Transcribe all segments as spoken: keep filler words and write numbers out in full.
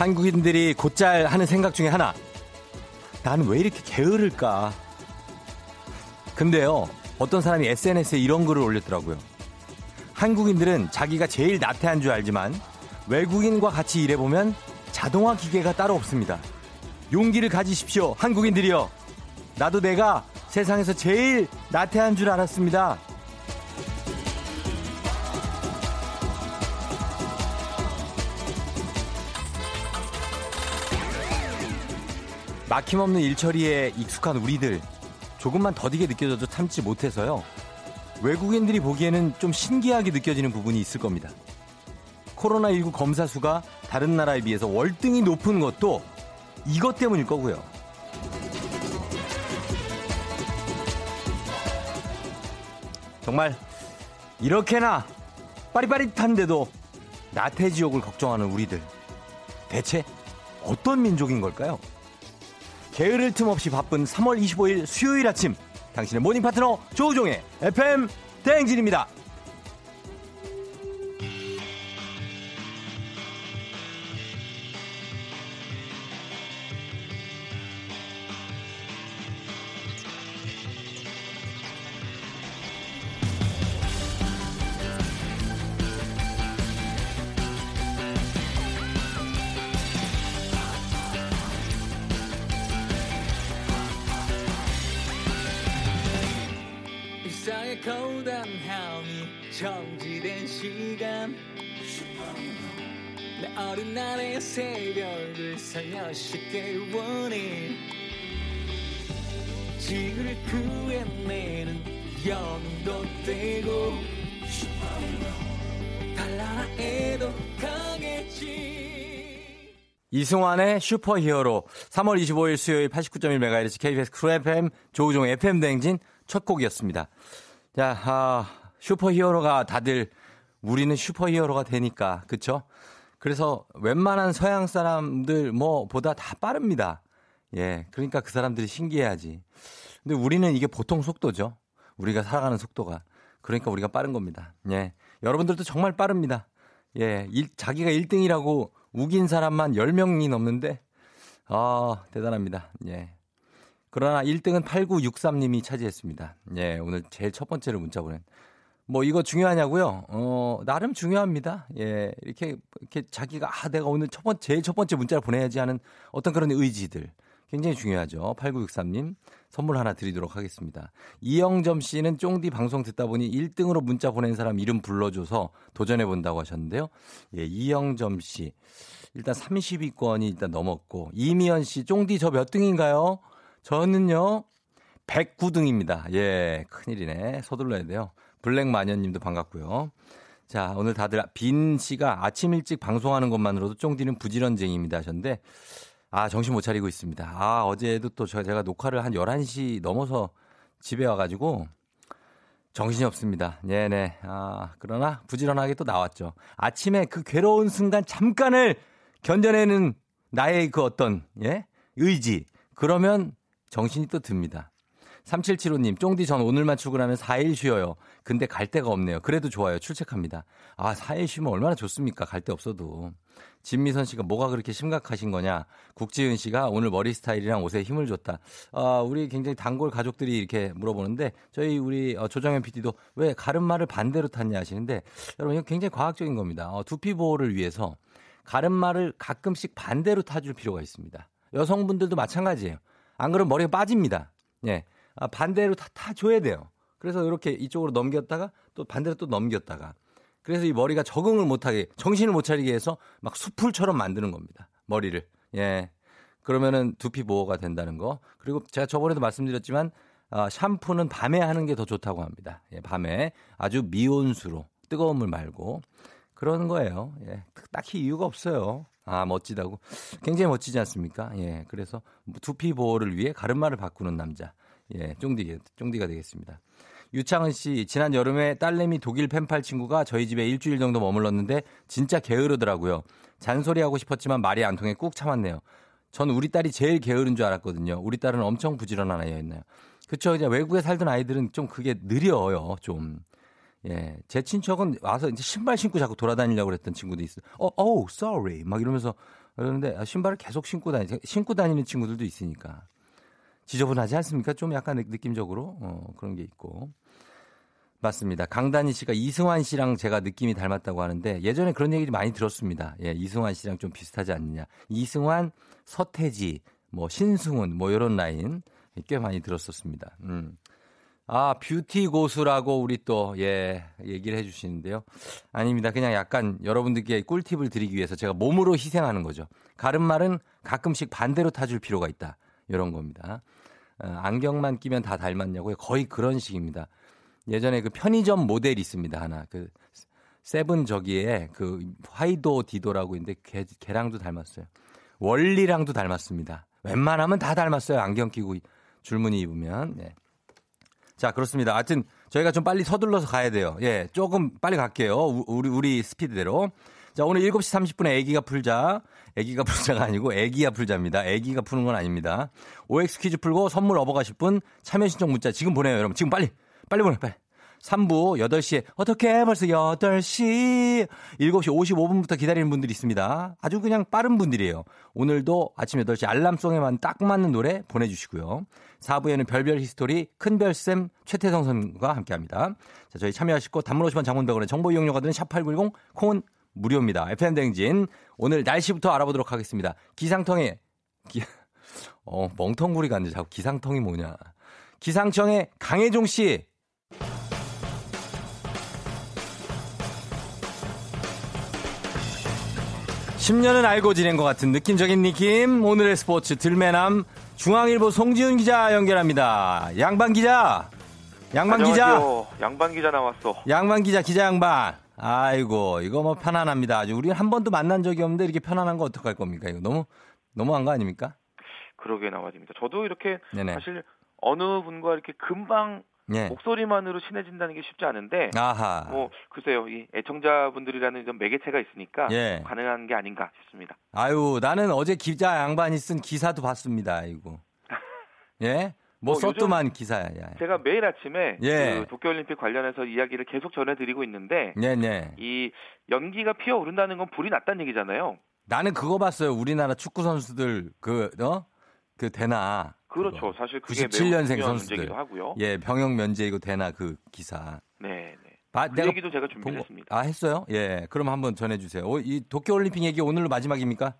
한국인들이 곧잘 하는 생각 중에 하나. 나는 왜 이렇게 게으를까? 근데요, 어떤 사람이 에스엔에스에 이런 글을 올렸더라고요. 한국인들은 자기가 제일 나태한 줄 알지만 외국인과 같이 일해보면 자동화 기계가 따로 없습니다. 용기를 가지십시오, 한국인들이요. 나도 내가 세상에서 제일 나태한 줄 알았습니다. 막힘없는 일처리에 익숙한 우리들, 조금만 더디게 느껴져도 참지 못해서요. 외국인들이 보기에는 좀 신기하게 느껴지는 부분이 있을 겁니다. 코로나십구 검사 수가 다른 나라에 비해서 월등히 높은 것도 이것 때문일 거고요. 정말 이렇게나 빠릿빠릿한데도 나태지옥을 걱정하는 우리들, 대체 어떤 민족인 걸까요? 게으를 틈 없이 바쁜 삼월 이십오일 수요일 아침, 당신의 모닝 파트너 조우종의 에프엠 댕진입니다. 고단함이 정지된 시간 내 어린 날의 새벽을 살며시 깨우니 지구를 구해내는 영웅도 되고 달라라 해도 가겠지. 이승환의 슈퍼히어로, 삼월 이십오일 수요일 팔십구 점 일 메가헤르츠 케이비에스 쿨 에프엠 조우종 에프엠 대행진 첫 곡이었습니다. 자, 아, 슈퍼히어로가 다들 우리는 슈퍼히어로가 되니까, 그렇죠? 그래서 웬만한 서양 사람들 뭐 보다 다 빠릅니다. 예, 그러니까 그 사람들이 신기해야지. 근데 우리는 이게 보통 속도죠. 우리가 살아가는 속도가. 그러니까 우리가 빠른 겁니다. 예, 여러분들도 정말 빠릅니다. 예, 일, 자기가 일 등이라고 우긴 사람만 열 명이 넘는데, 아, 대단합니다. 예. 그러나 일 등은 팔구육삼 님이 차지했습니다. 예, 오늘 제일 첫 번째로 문자 보낸. 뭐 이거 중요하냐고요? 어, 나름 중요합니다. 예, 이렇게, 이렇게 자기가, 아, 내가 오늘 첫 번째, 제일 첫 번째 문자를 보내야지 하는 어떤 그런 의지들. 굉장히 중요하죠. 팔구육삼 님 선물 하나 드리도록 하겠습니다. 이영점 씨는 쫑디 방송 듣다 보니 일 등으로 문자 보낸 사람 이름 불러줘서 도전해본다고 하셨는데요. 예, 이영점 씨. 일단 삼십 위권이 일단 넘었고. 이미연 씨, 쫑디 저 몇 등인가요? 저는요, 백구 등입니다. 예, 큰일이네. 서둘러야 돼요. 블랙마녀님도 반갑고요. 자, 오늘 다들 빈 씨가 아침 일찍 방송하는 것만으로도 쫑디는 부지런쟁이입니다 하셨는데, 아, 정신 못 차리고 있습니다. 아, 어제도 또 제가 녹화를 한 열한 시 넘어서 집에 와가지고 정신이 없습니다. 네네. 아, 그러나 부지런하게 또 나왔죠. 아침에 그 괴로운 순간 잠깐을 견뎌내는 나의 그 어떤, 예? 의지. 그러면 정신이 또 듭니다. 삼칠칠오 님, 쫑디 전 오늘만 출근하면 사 일 쉬어요. 근데 갈 데가 없네요. 그래도 좋아요. 출첵합니다. 아, 사 일 쉬면 얼마나 좋습니까? 갈 데 없어도. 진미선 씨가 뭐가 그렇게 심각하신 거냐. 국지윤 씨가 오늘 머리 스타일이랑 옷에 힘을 줬다. 아, 우리 굉장히 단골 가족들이 이렇게 물어보는데, 저희 우리 조정현 피디도 왜 가르마를 반대로 탔냐 하시는데, 여러분 이거 굉장히 과학적인 겁니다. 어, 두피 보호를 위해서 가르마를 가끔씩 반대로 타줄 필요가 있습니다. 여성분들도 마찬가지예요. 안 그러면 머리가 빠집니다. 예. 아, 반대로 다, 다 줘야 돼요. 그래서 이렇게 이쪽으로 넘겼다가 또 반대로 또 넘겼다가. 그래서 이 머리가 적응을 못하게, 정신을 못 차리게 해서 막 수풀처럼 만드는 겁니다. 머리를. 예. 그러면은 두피 보호가 된다는 거. 그리고 제가 저번에도 말씀드렸지만, 아, 샴푸는 밤에 하는 게 더 좋다고 합니다. 예, 밤에. 아주 미온수로. 뜨거운 물 말고. 그런 거예요. 예. 딱히 이유가 없어요. 아, 멋지다고. 굉장히 멋지지 않습니까? 예. 그래서 두피 보호를 위해 가르마를 바꾸는 남자. 예. 쫑디, 쫑디가 되겠습니다. 유창은 씨, 지난 여름에 딸내미 독일 펜팔 친구가 저희 집에 일주일 정도 머물렀는데 진짜 게으르더라고요. 잔소리하고 싶었지만 말이 안 통해 꾹 참았네요. 전 우리 딸이 제일 게으른 줄 알았거든요. 우리 딸은 엄청 부지런한 아이였나요? 그쵸. 이제 외국에 살던 아이들은 좀 그게 느려요. 좀. 예, 제 친척은 와서 이제 신발 신고 자꾸 돌아다니려고 그랬던 친구도 있어요. 어, oh, sorry. 막 이러면서 그런데 신발을 계속 신고 다니 신고 다니는 친구들도 있으니까 지저분하지 않습니까? 좀 약간 느낌적으로 어, 그런 게 있고. 맞습니다. 강다니 씨가 이승환 씨랑 제가 느낌이 닮았다고 하는데 예전에 그런 얘기를 많이 들었습니다. 예, 이승환 씨랑 좀 비슷하지 않느냐. 이승환, 서태지, 뭐 신승훈 뭐 이런 라인 꽤 많이 들었었습니다. 음. 아, 뷰티 고수라고 우리 또 예, 얘기를 해 주시는데요. 아닙니다. 그냥 약간 여러분들께 꿀팁을 드리기 위해서 제가 몸으로 희생하는 거죠. 가름말은 가끔씩 반대로 타줄 필요가 있다. 이런 겁니다. 아, 안경만 끼면 다 닮았냐고요. 거의 그런 식입니다. 예전에 그 편의점 모델이 있습니다. 하나. 그 세븐 저기에 그 화이도 디도라고 있는데 걔, 걔랑도 닮았어요. 원리랑도 닮았습니다. 웬만하면 다 닮았어요. 안경 끼고 줄무늬 입으면. 네. 자, 그렇습니다. 하여튼 저희가 좀 빨리 서둘러서 가야 돼요. 예, 조금 빨리 갈게요. 우리 우리 스피드대로. 자, 오늘 일곱 시 삼십 분에 애기가 풀자. 애기가 풀자가 아니고 애기야 풀자입니다. 애기가 푸는 건 아닙니다. 오엑스 퀴즈 풀고 선물 업어가실 분 참여 신청 문자 지금 보내요. 여러분 지금 빨리. 빨리 보내, 빨리. 삼 부 여덟 시에 어떻게 벌써 여덟 시 일곱 시 오십오 분부터 기다리는 분들이 있습니다. 아주 그냥 빠른 분들이에요. 오늘도 아침 여덟 시 알람송에만 딱 맞는 노래 보내주시고요. 사 부에는 별별 히스토리 큰별쌤 최태성 선생님과 함께합니다. 자, 저희 참여하실 거 단문 오십 원 장문백원의 정보 이용료가 드는 샵팔구일공 콩은 무료입니다. 에프엠 댕진 오늘 날씨부터 알아보도록 하겠습니다. 기상청에 기... 어, 멍텅구리가 안 돼. 자꾸 기상청이 뭐냐. 기상청의 강혜종 씨. 십 년은 알고 지낸 것 같은 느낌적인 느낌. 오늘의 스포츠 들매남 중앙일보 송지훈 기자 연결합니다. 양반 기자. 양반 안녕하세요. 기자. 양반 기자 나왔어. 양반 기자 기자 양반. 아이고 이거 뭐 편안합니다. 아주 우리 한 번도 만난 적이 없는데 이렇게 편안한 거 어떡할 겁니까? 이거 너무 너무한 거 아닙니까? 그러게 나와집니다. 저도 이렇게 네네. 사실 어느 분과 이렇게 금방 예. 목소리만으로 친해진다는 게 쉽지 않은데, 아하. 뭐 글쎄요, 이 애청자분들이라는 좀 매개체가 있으니까 예. 가능한 게 아닌가 싶습니다. 아유, 나는 어제 기자 양반이 쓴 기사도 봤습니다. 아이고, 예, 뭐 어, 썼더만 기사야. 제가 매일 아침에 예. 그 도쿄올림픽 관련해서 이야기를 계속 전해드리고 있는데, 네네, 이 연기가 피어 오른다는 건 불이 났다는 얘기잖아요. 나는 그거 봤어요. 우리나라 축구 선수들 그 어? 그 대나. 그렇죠. 사실 그게 구십칠 년생 선수들 하고요. 예, 병역 면제이고 되나 그 기사. 네, 네. 아, 그 얘기도 제가 준비했습니다. 아, 했어요? 예. 그럼 한번 전해주세요. 오, 이 도쿄올림픽 얘기 오늘로 마지막입니까?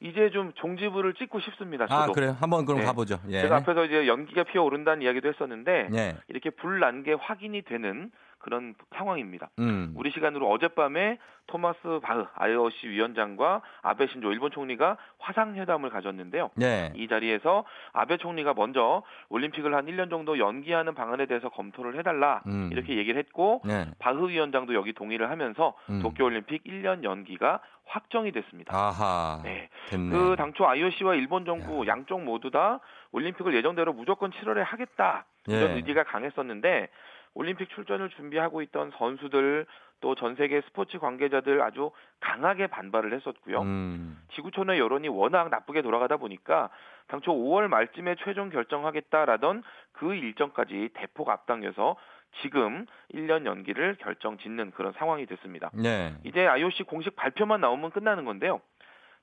이제 좀 종지부를 찍고 싶습니다. 저도. 아, 그래요? 한번 그럼 네. 가보죠. 예. 제가 앞에서 이제 연기가 피어오른다는 이야기도 했었는데 예. 이렇게 불 난 게 확인이 되는 그런 상황입니다. 음. 우리 시간으로 어젯밤에 토마스 바흐 아이오씨 위원장과 아베 신조 일본 총리가 화상회담을 가졌는데요. 네. 이 자리에서 아베 총리가 먼저 올림픽을 한 일 년 정도 연기하는 방안에 대해서 검토를 해달라 음. 이렇게 얘기를 했고 네. 바흐 위원장도 여기 동의를 하면서 음. 도쿄올림픽 일 년 연기가 확정이 됐습니다. 아하, 네. 됐네. 그 당초 아이오씨와 일본 정부 야. 양쪽 모두 다 올림픽을 예정대로 무조건 칠월에 하겠다 이런 예. 의지가 강했었는데 올림픽 출전을 준비하고 있던 선수들 또 전 세계 스포츠 관계자들 아주 강하게 반발을 했었고요. 음. 지구촌의 여론이 워낙 나쁘게 돌아가다 보니까 당초 오월 말쯤에 최종 결정하겠다라던 그 일정까지 대폭 앞당겨서 지금 일 년 연기를 결정 짓는 그런 상황이 됐습니다. 네. 이제 아이오씨 공식 발표만 나오면 끝나는 건데요.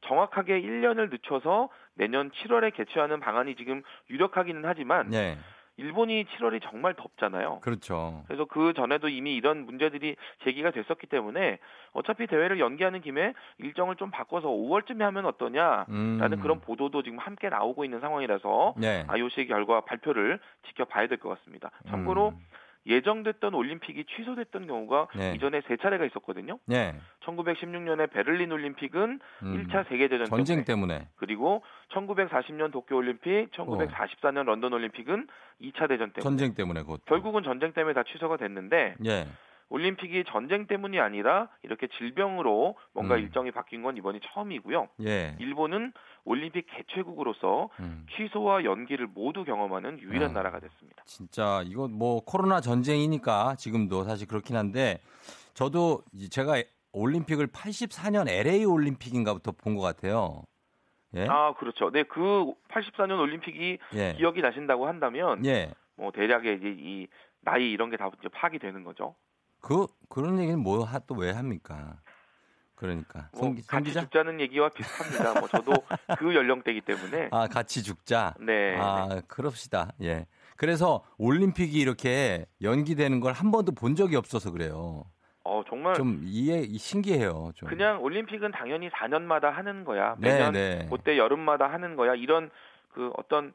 정확하게 일 년을 늦춰서 내년 칠월에 개최하는 방안이 지금 유력하기는 하지만 네. 일본이 칠월이 정말 덥잖아요. 그렇죠. 그래서 그 전에도 이미 이런 문제들이 제기가 됐었기 때문에 어차피 대회를 연기하는 김에 일정을 좀 바꿔서 오월쯤에 하면 어떠냐라는 음. 그런 보도도 지금 함께 나오고 있는 상황이라서 네. 아이오씨 결과 발표를 지켜봐야 될 것 같습니다. 참고로 음. 예정됐던 올림픽이 취소됐던 경우가 네. 이전에 세 차례가 있었거든요. 네. 천구백십육 년에 베를린 올림픽은 음. 일 차 세계대전 전쟁 때문에. 때문에 그리고 천구백사십 년 도쿄올림픽, 천구백사십사 년 런던 올림픽은 이 차 대전 때문에 전쟁 때문에 그것도. 결국은 전쟁 때문에 다 취소가 됐는데 네. 올림픽이 전쟁 때문이 아니라 이렇게 질병으로 뭔가 음. 일정이 바뀐 건 이번이 처음이고요. 예. 일본은 올림픽 개최국으로서 음. 취소와 연기를 모두 경험하는 유일한 아, 나라가 됐습니다. 진짜 이거 뭐 코로나 전쟁이니까 지금도 사실 그렇긴 한데 저도 제가 올림픽을 팔십사 년 엘에이 올림픽인가부터 본 것 같아요. 예? 아 그렇죠. 네, 그 팔십사 년 올림픽이 예. 기억이 나신다고 한다면 예. 뭐 대략의 이제 이 나이 이런 게 다 파악이 되는 거죠. 그 그런 얘기는 뭐 또 왜 합니까? 그러니까 뭐 성, 같이 기자? 죽자는 얘기와 비슷합니다. 뭐 저도 그 연령대이기 때문에 아 같이 죽자. 네. 아 그럽시다. 예. 그래서 올림픽이 이렇게 연기되는 걸 한 번도 본 적이 없어서 그래요. 어 정말 좀 이해 신기해요. 좀. 그냥 올림픽은 당연히 사 년마다 하는 거야. 매년 네네. 그때 여름마다 하는 거야. 이런 그 어떤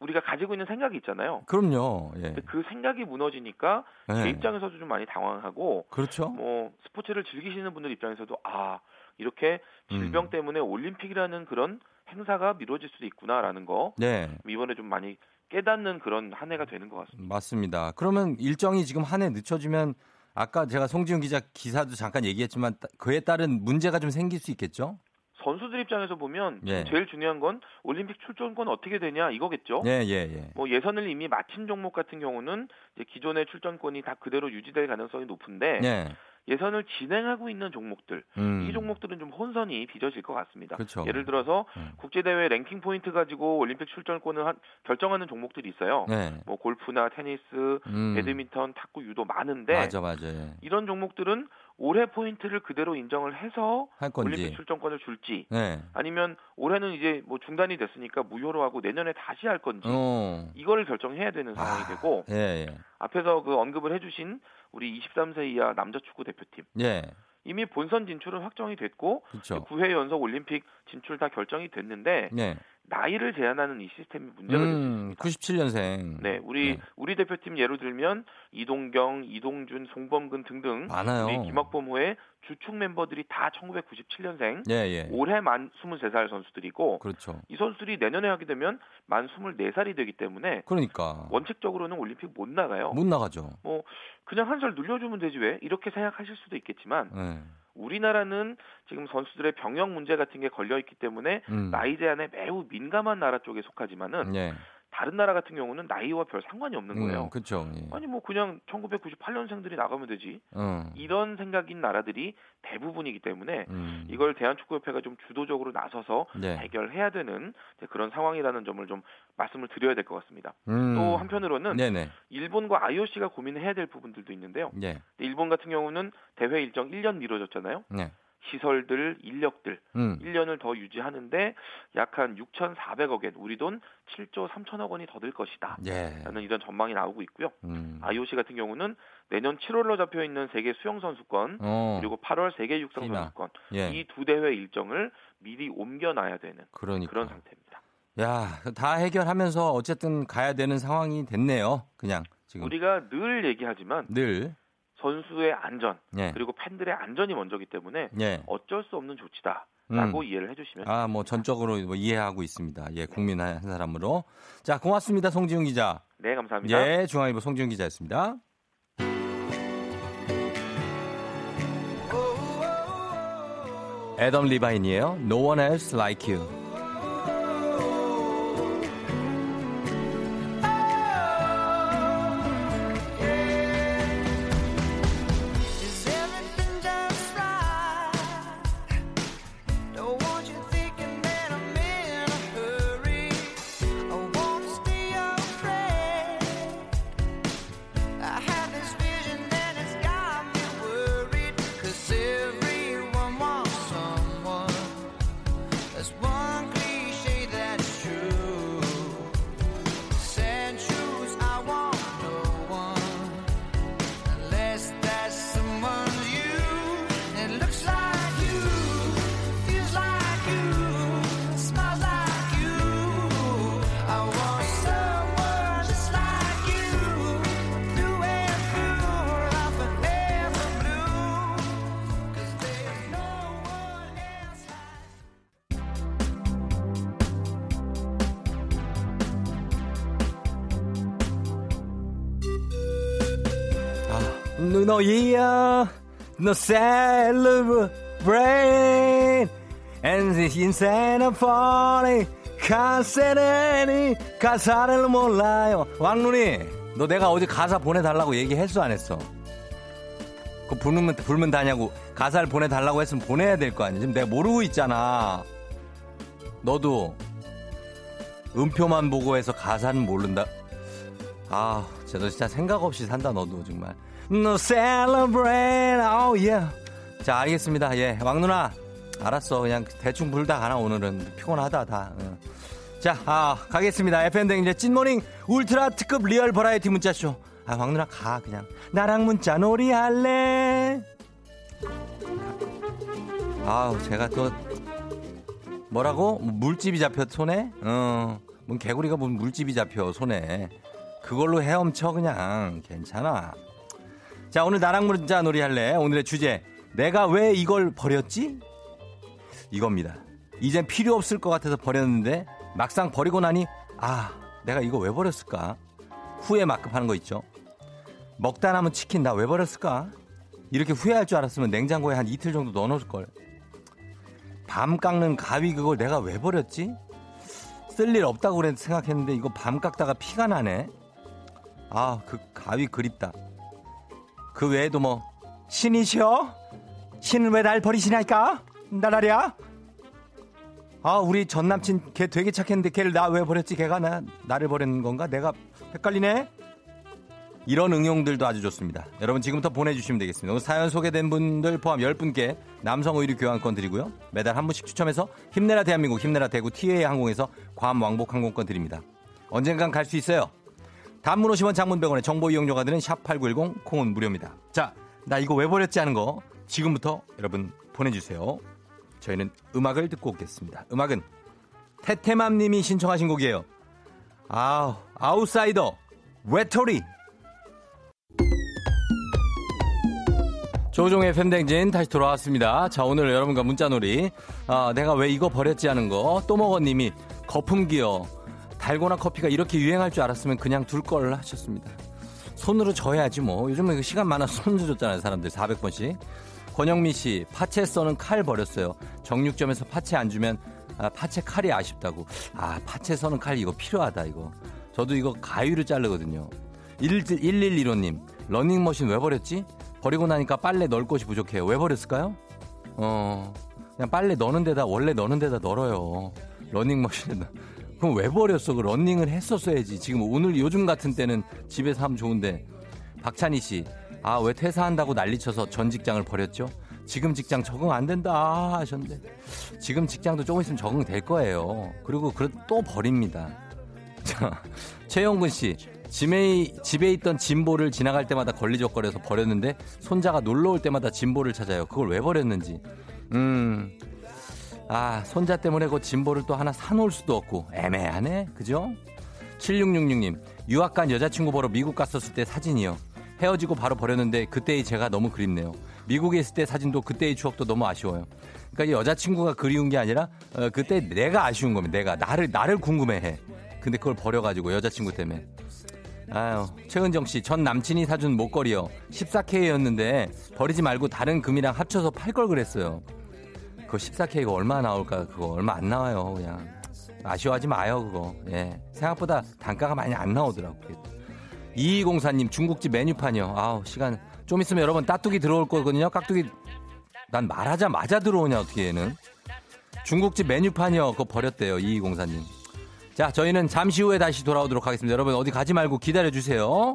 우리가 가지고 있는 생각이 있잖아요. 그럼요. 예. 근데 그 생각이 무너지니까 예. 제 입장에서도 좀 많이 당황하고, 그렇죠. 뭐 스포츠를 즐기시는 분들 입장에서도 아 이렇게 질병 음. 때문에 올림픽이라는 그런 행사가 미뤄질 수도 있구나라는 거 네. 이번에 좀 많이 깨닫는 그런 한 해가 되는 것 같습니다. 맞습니다. 그러면 일정이 지금 한 해 늦춰지면 아까 제가 송지훈 기자 기사도 잠깐 얘기했지만 그에 따른 문제가 좀 생길 수 있겠죠? 선수들 입장에서 보면 예. 제일 중요한 건 올림픽 출전권 어떻게 되냐 이거겠죠. 예, 예, 예. 뭐 예선을 이미 마친 종목 같은 경우는 이제 기존의 출전권이 다 그대로 유지될 가능성이 높은데 예. 예선을 진행하고 있는 종목들 음. 이 종목들은 좀 혼선이 빚어질 것 같습니다. 그쵸. 예를 들어서 음. 국제대회 랭킹 포인트 가지고 올림픽 출전권을 한, 결정하는 종목들이 있어요. 네. 뭐 골프나 테니스, 음. 배드민턴, 탁구, 유도 많은데 맞아, 맞아. 이런 종목들은 올해 포인트를 그대로 인정을 해서 올림픽 출전권을 줄지 네. 아니면 올해는 이제 뭐 중단이 됐으니까 무효로 하고 내년에 다시 할 건지 어. 이거를 결정해야 되는 상황이 아. 되고 예, 예. 앞에서 그 언급을 해주신 우리 이십삼 세 이하 남자 축구 대표팀 예. 이미 본선 진출은 확정이 됐고 그쵸. 구 회 연속 올림픽 진출 다 결정이 됐는데 예. 나이를 제한하는 이 시스템이 문제가 음, 됐습니다. 구십칠 년생. 네, 우리 네. 우리 대표팀 예로 들면 이동경, 이동준, 송범근 등등 많아요. 우리 김학범호의 주축 멤버들이 다 천구백구십칠 년생. 예, 예. 올해 만 스물세 살 선수들이고 그렇죠. 이 선수들이 내년에 하게 되면 만 스물네 살이 되기 때문에 그러니까 원칙적으로는 올림픽 못 나가요. 못 나가죠. 뭐 그냥 한 살 늘려주면 되지 왜? 이렇게 생각하실 수도 있겠지만 네. 우리나라는 지금 선수들의 병역 문제 같은 게 걸려있기 때문에 음. 나이 제한에 매우 민감한 나라 쪽에 속하지만은 예. 다른 나라 같은 경우는 나이와 별 상관이 없는 거예요. 음, 그렇죠. 예. 아니 뭐 그냥 천구백구십팔 년생들이 나가면 되지. 음. 이런 생각인 나라들이 대부분이기 때문에 음. 이걸 대한축구협회가 좀 주도적으로 나서서 네. 해결해야 되는 그런 상황이라는 점을 좀 말씀을 드려야 될 것 같습니다. 음. 또 한편으로는 네네. 일본과 아이오씨가 고민해야 될 부분들도 있는데요. 네. 일본 같은 경우는 대회 일정 일 년 미뤄졌잖아요. 네. 시설들, 인력들 음. 일 년을 더 유지하는데 약 한 육천사백억 엔, 우리 돈 칠조 삼천억 원이 더 들 것이다. 예. 라는 이런 전망이 나오고 있고요. 음. 아이오씨 같은 경우는 내년 칠월로 잡혀있는 세계 수영선수권 오. 그리고 팔월 세계 육상선수권 예. 이 두 대회 일정을 미리 옮겨놔야 되는 그러니까. 그런 상태입니다. 야, 다 해결하면서 어쨌든 가야 되는 상황이 됐네요. 그냥 지금. 우리가 늘 얘기하지만 늘. 선수의 안전 예. 그리고 팬들의 안전이 먼저기 때문에 예. 어쩔 수 없는 조치다라고 음. 이해를 해주시면 아, 뭐 전적으로 뭐 이해하고 있습니다. 예, 국민 한 사람으로. 자, 고맙습니다, 송지훈 기자. 네, 감사합니다. 예, 중앙일보 송지훈 기자였습니다. 애덤 리바인이에요. No one else like you. 너야, no celebrate, and this insane party, can't say any, 가사를 몰라요. 왕눈이, 너 내가 어제 가사 보내달라고 얘기했어 안 했어? 그거 부르면 불면 다냐고 가사를 보내달라고 했으면 보내야 될 거 아니야. 지금 내가 모르고 있잖아. 너도 음표만 보고 해서 가사는 모른다. 아, 쟤 너 진짜 생각 없이 산다 너도 정말. No celebrate, oh yeah. 자, 알겠습니다. 예, 왕 누나 알았어. 그냥 대충 불다 가나 오늘은 피곤하다 다. 응. 자, 아, 가겠습니다. 에프엠 댕진의 찐모닝 울트라 특급 리얼 버라이티 문자쇼. 아, 왕 누나 가 그냥. 나랑 문자 놀이 할래. 아우, 제가 또 뭐라고? 물집이 잡혀 손에? 어, 뭔 개구리가 뭔 물집이 잡혀 손에? 그걸로 헤엄쳐 그냥. 괜찮아. 자, 오늘 나랑 문자 놀이 할래. 오늘의 주제. 내가 왜 이걸 버렸지? 이겁니다. 이젠 필요 없을 것 같아서 버렸는데 막상 버리고 나니 아, 내가 이거 왜 버렸을까? 후회 막급하는 거 있죠. 먹다 남은 치킨 나 왜 버렸을까? 이렇게 후회할 줄 알았으면 냉장고에 한 이틀 정도 넣어놓을 걸. 밤 깎는 가위 그걸 내가 왜 버렸지? 쓸 일 없다고 생각했는데 이거 밤 깎다가 피가 나네. 아, 그 가위 그립다. 그 외에도 뭐 신이시여? 신은 왜 날 버리시나이까? 나라랴? 아, 우리 전남친 걔 되게 착했는데 걔를 나 왜 버렸지? 걔가 나, 나를 버리는 건가? 내가 헷갈리네? 이런 응용들도 아주 좋습니다. 여러분 지금부터 보내주시면 되겠습니다. 오늘 사연 소개된 분들 포함 열 분께 남성 의류 교환권 드리고요. 매달 한 분씩 추첨해서 힘내라 대한민국, 힘내라 대구, 티에이 항공에서 괌 왕복 항공권 드립니다. 언젠간 갈 수 있어요. 단문 오십 원, 장문 백 원에 정보 이용료가 드는 샵팔구일공, 콩은 무료입니다. 자, 나 이거 왜 버렸지 하는 거 지금부터 여러분 보내주세요. 저희는 음악을 듣고 오겠습니다. 음악은 태태맘 님이 신청하신 곡이에요. 아우, 아웃사이더, 외톨이. 조종의 에프엠 댕진 다시 돌아왔습니다. 자, 오늘 여러분과 문자놀이. 아, 내가 왜 이거 버렸지 하는 거. 또 먹었님이 거품기요. 달고나 커피가 이렇게 유행할 줄 알았으면 그냥 둘 걸 하셨습니다. 손으로 져야지 뭐. 요즘에 시간 많아서 손으로 줬잖아요. 사람들 사백 번씩. 권영미 씨, 파채 써는 칼 버렸어요. 정육점에서 파채 안 주면 아, 파채 칼이 아쉽다고. 아, 파채 써는 칼 이거 필요하다 이거. 저도 이거 가위로 자르거든요. 일일일호님, 러닝머신 왜 버렸지? 버리고 나니까 빨래 넣을 곳이 부족해요. 왜 버렸을까요? 어, 그냥 빨래 넣는 데다, 원래 넣는 데다 널어요. 러닝머신에다. 그럼 왜 버렸어? 그 러닝을 했었어야지. 지금 오늘 요즘 같은 때는 집에서 하면 좋은데. 박찬희 씨, 아, 왜 퇴사한다고 난리쳐서 전 직장을 버렸죠? 지금 직장 적응 안 된다 하셨는데. 지금 직장도 조금 있으면 적응될 거예요. 그리고 그래도 또 버립니다. 자, 최영근 씨. 집에, 집에 있던 진보를 지나갈 때마다 걸리적거려서 버렸는데 손자가 놀러 올 때마다 진보를 찾아요. 그걸 왜 버렸는지. 음, 아, 손자 때문에 그 진보를 또 하나 사놓을 수도 없고 애매하네. 그죠? 칠육육육님, 유학 간 여자친구 보러 미국 갔었을 때 사진이요. 헤어지고 바로 버렸는데 그때의 제가 너무 그립네요. 미국에 있을 때 사진도 그때의 추억도 너무 아쉬워요. 그러니까 이 여자친구가 그리운 게 아니라 어, 그때 내가 아쉬운 겁니다. 내가 나를 나를 궁금해해. 근데 그걸 버려가지고 여자친구 때문에. 아유, 최은정 씨, 전 남친이 사준 목걸이요. 십사 케이였는데 버리지 말고 다른 금이랑 합쳐서 팔 걸 그랬어요. 그거 십사 케이가 얼마 나올까? 그거 얼마 안 나와요. 그냥 아쉬워하지 마요 그거. 예, 생각보다 단가가 많이 안 나오더라고. 이이공사님, 중국집 메뉴판이요. 아우, 시간 좀 있으면 여러분 따뚜기 들어올 거거든요. 깍두기 난 말하자마자 들어오냐 어떻게 얘는. 중국집 메뉴판이요. 그거 버렸대요 이이공사님. 자, 저희는 잠시 후에 다시 돌아오도록 하겠습니다. 여러분 어디 가지 말고 기다려주세요.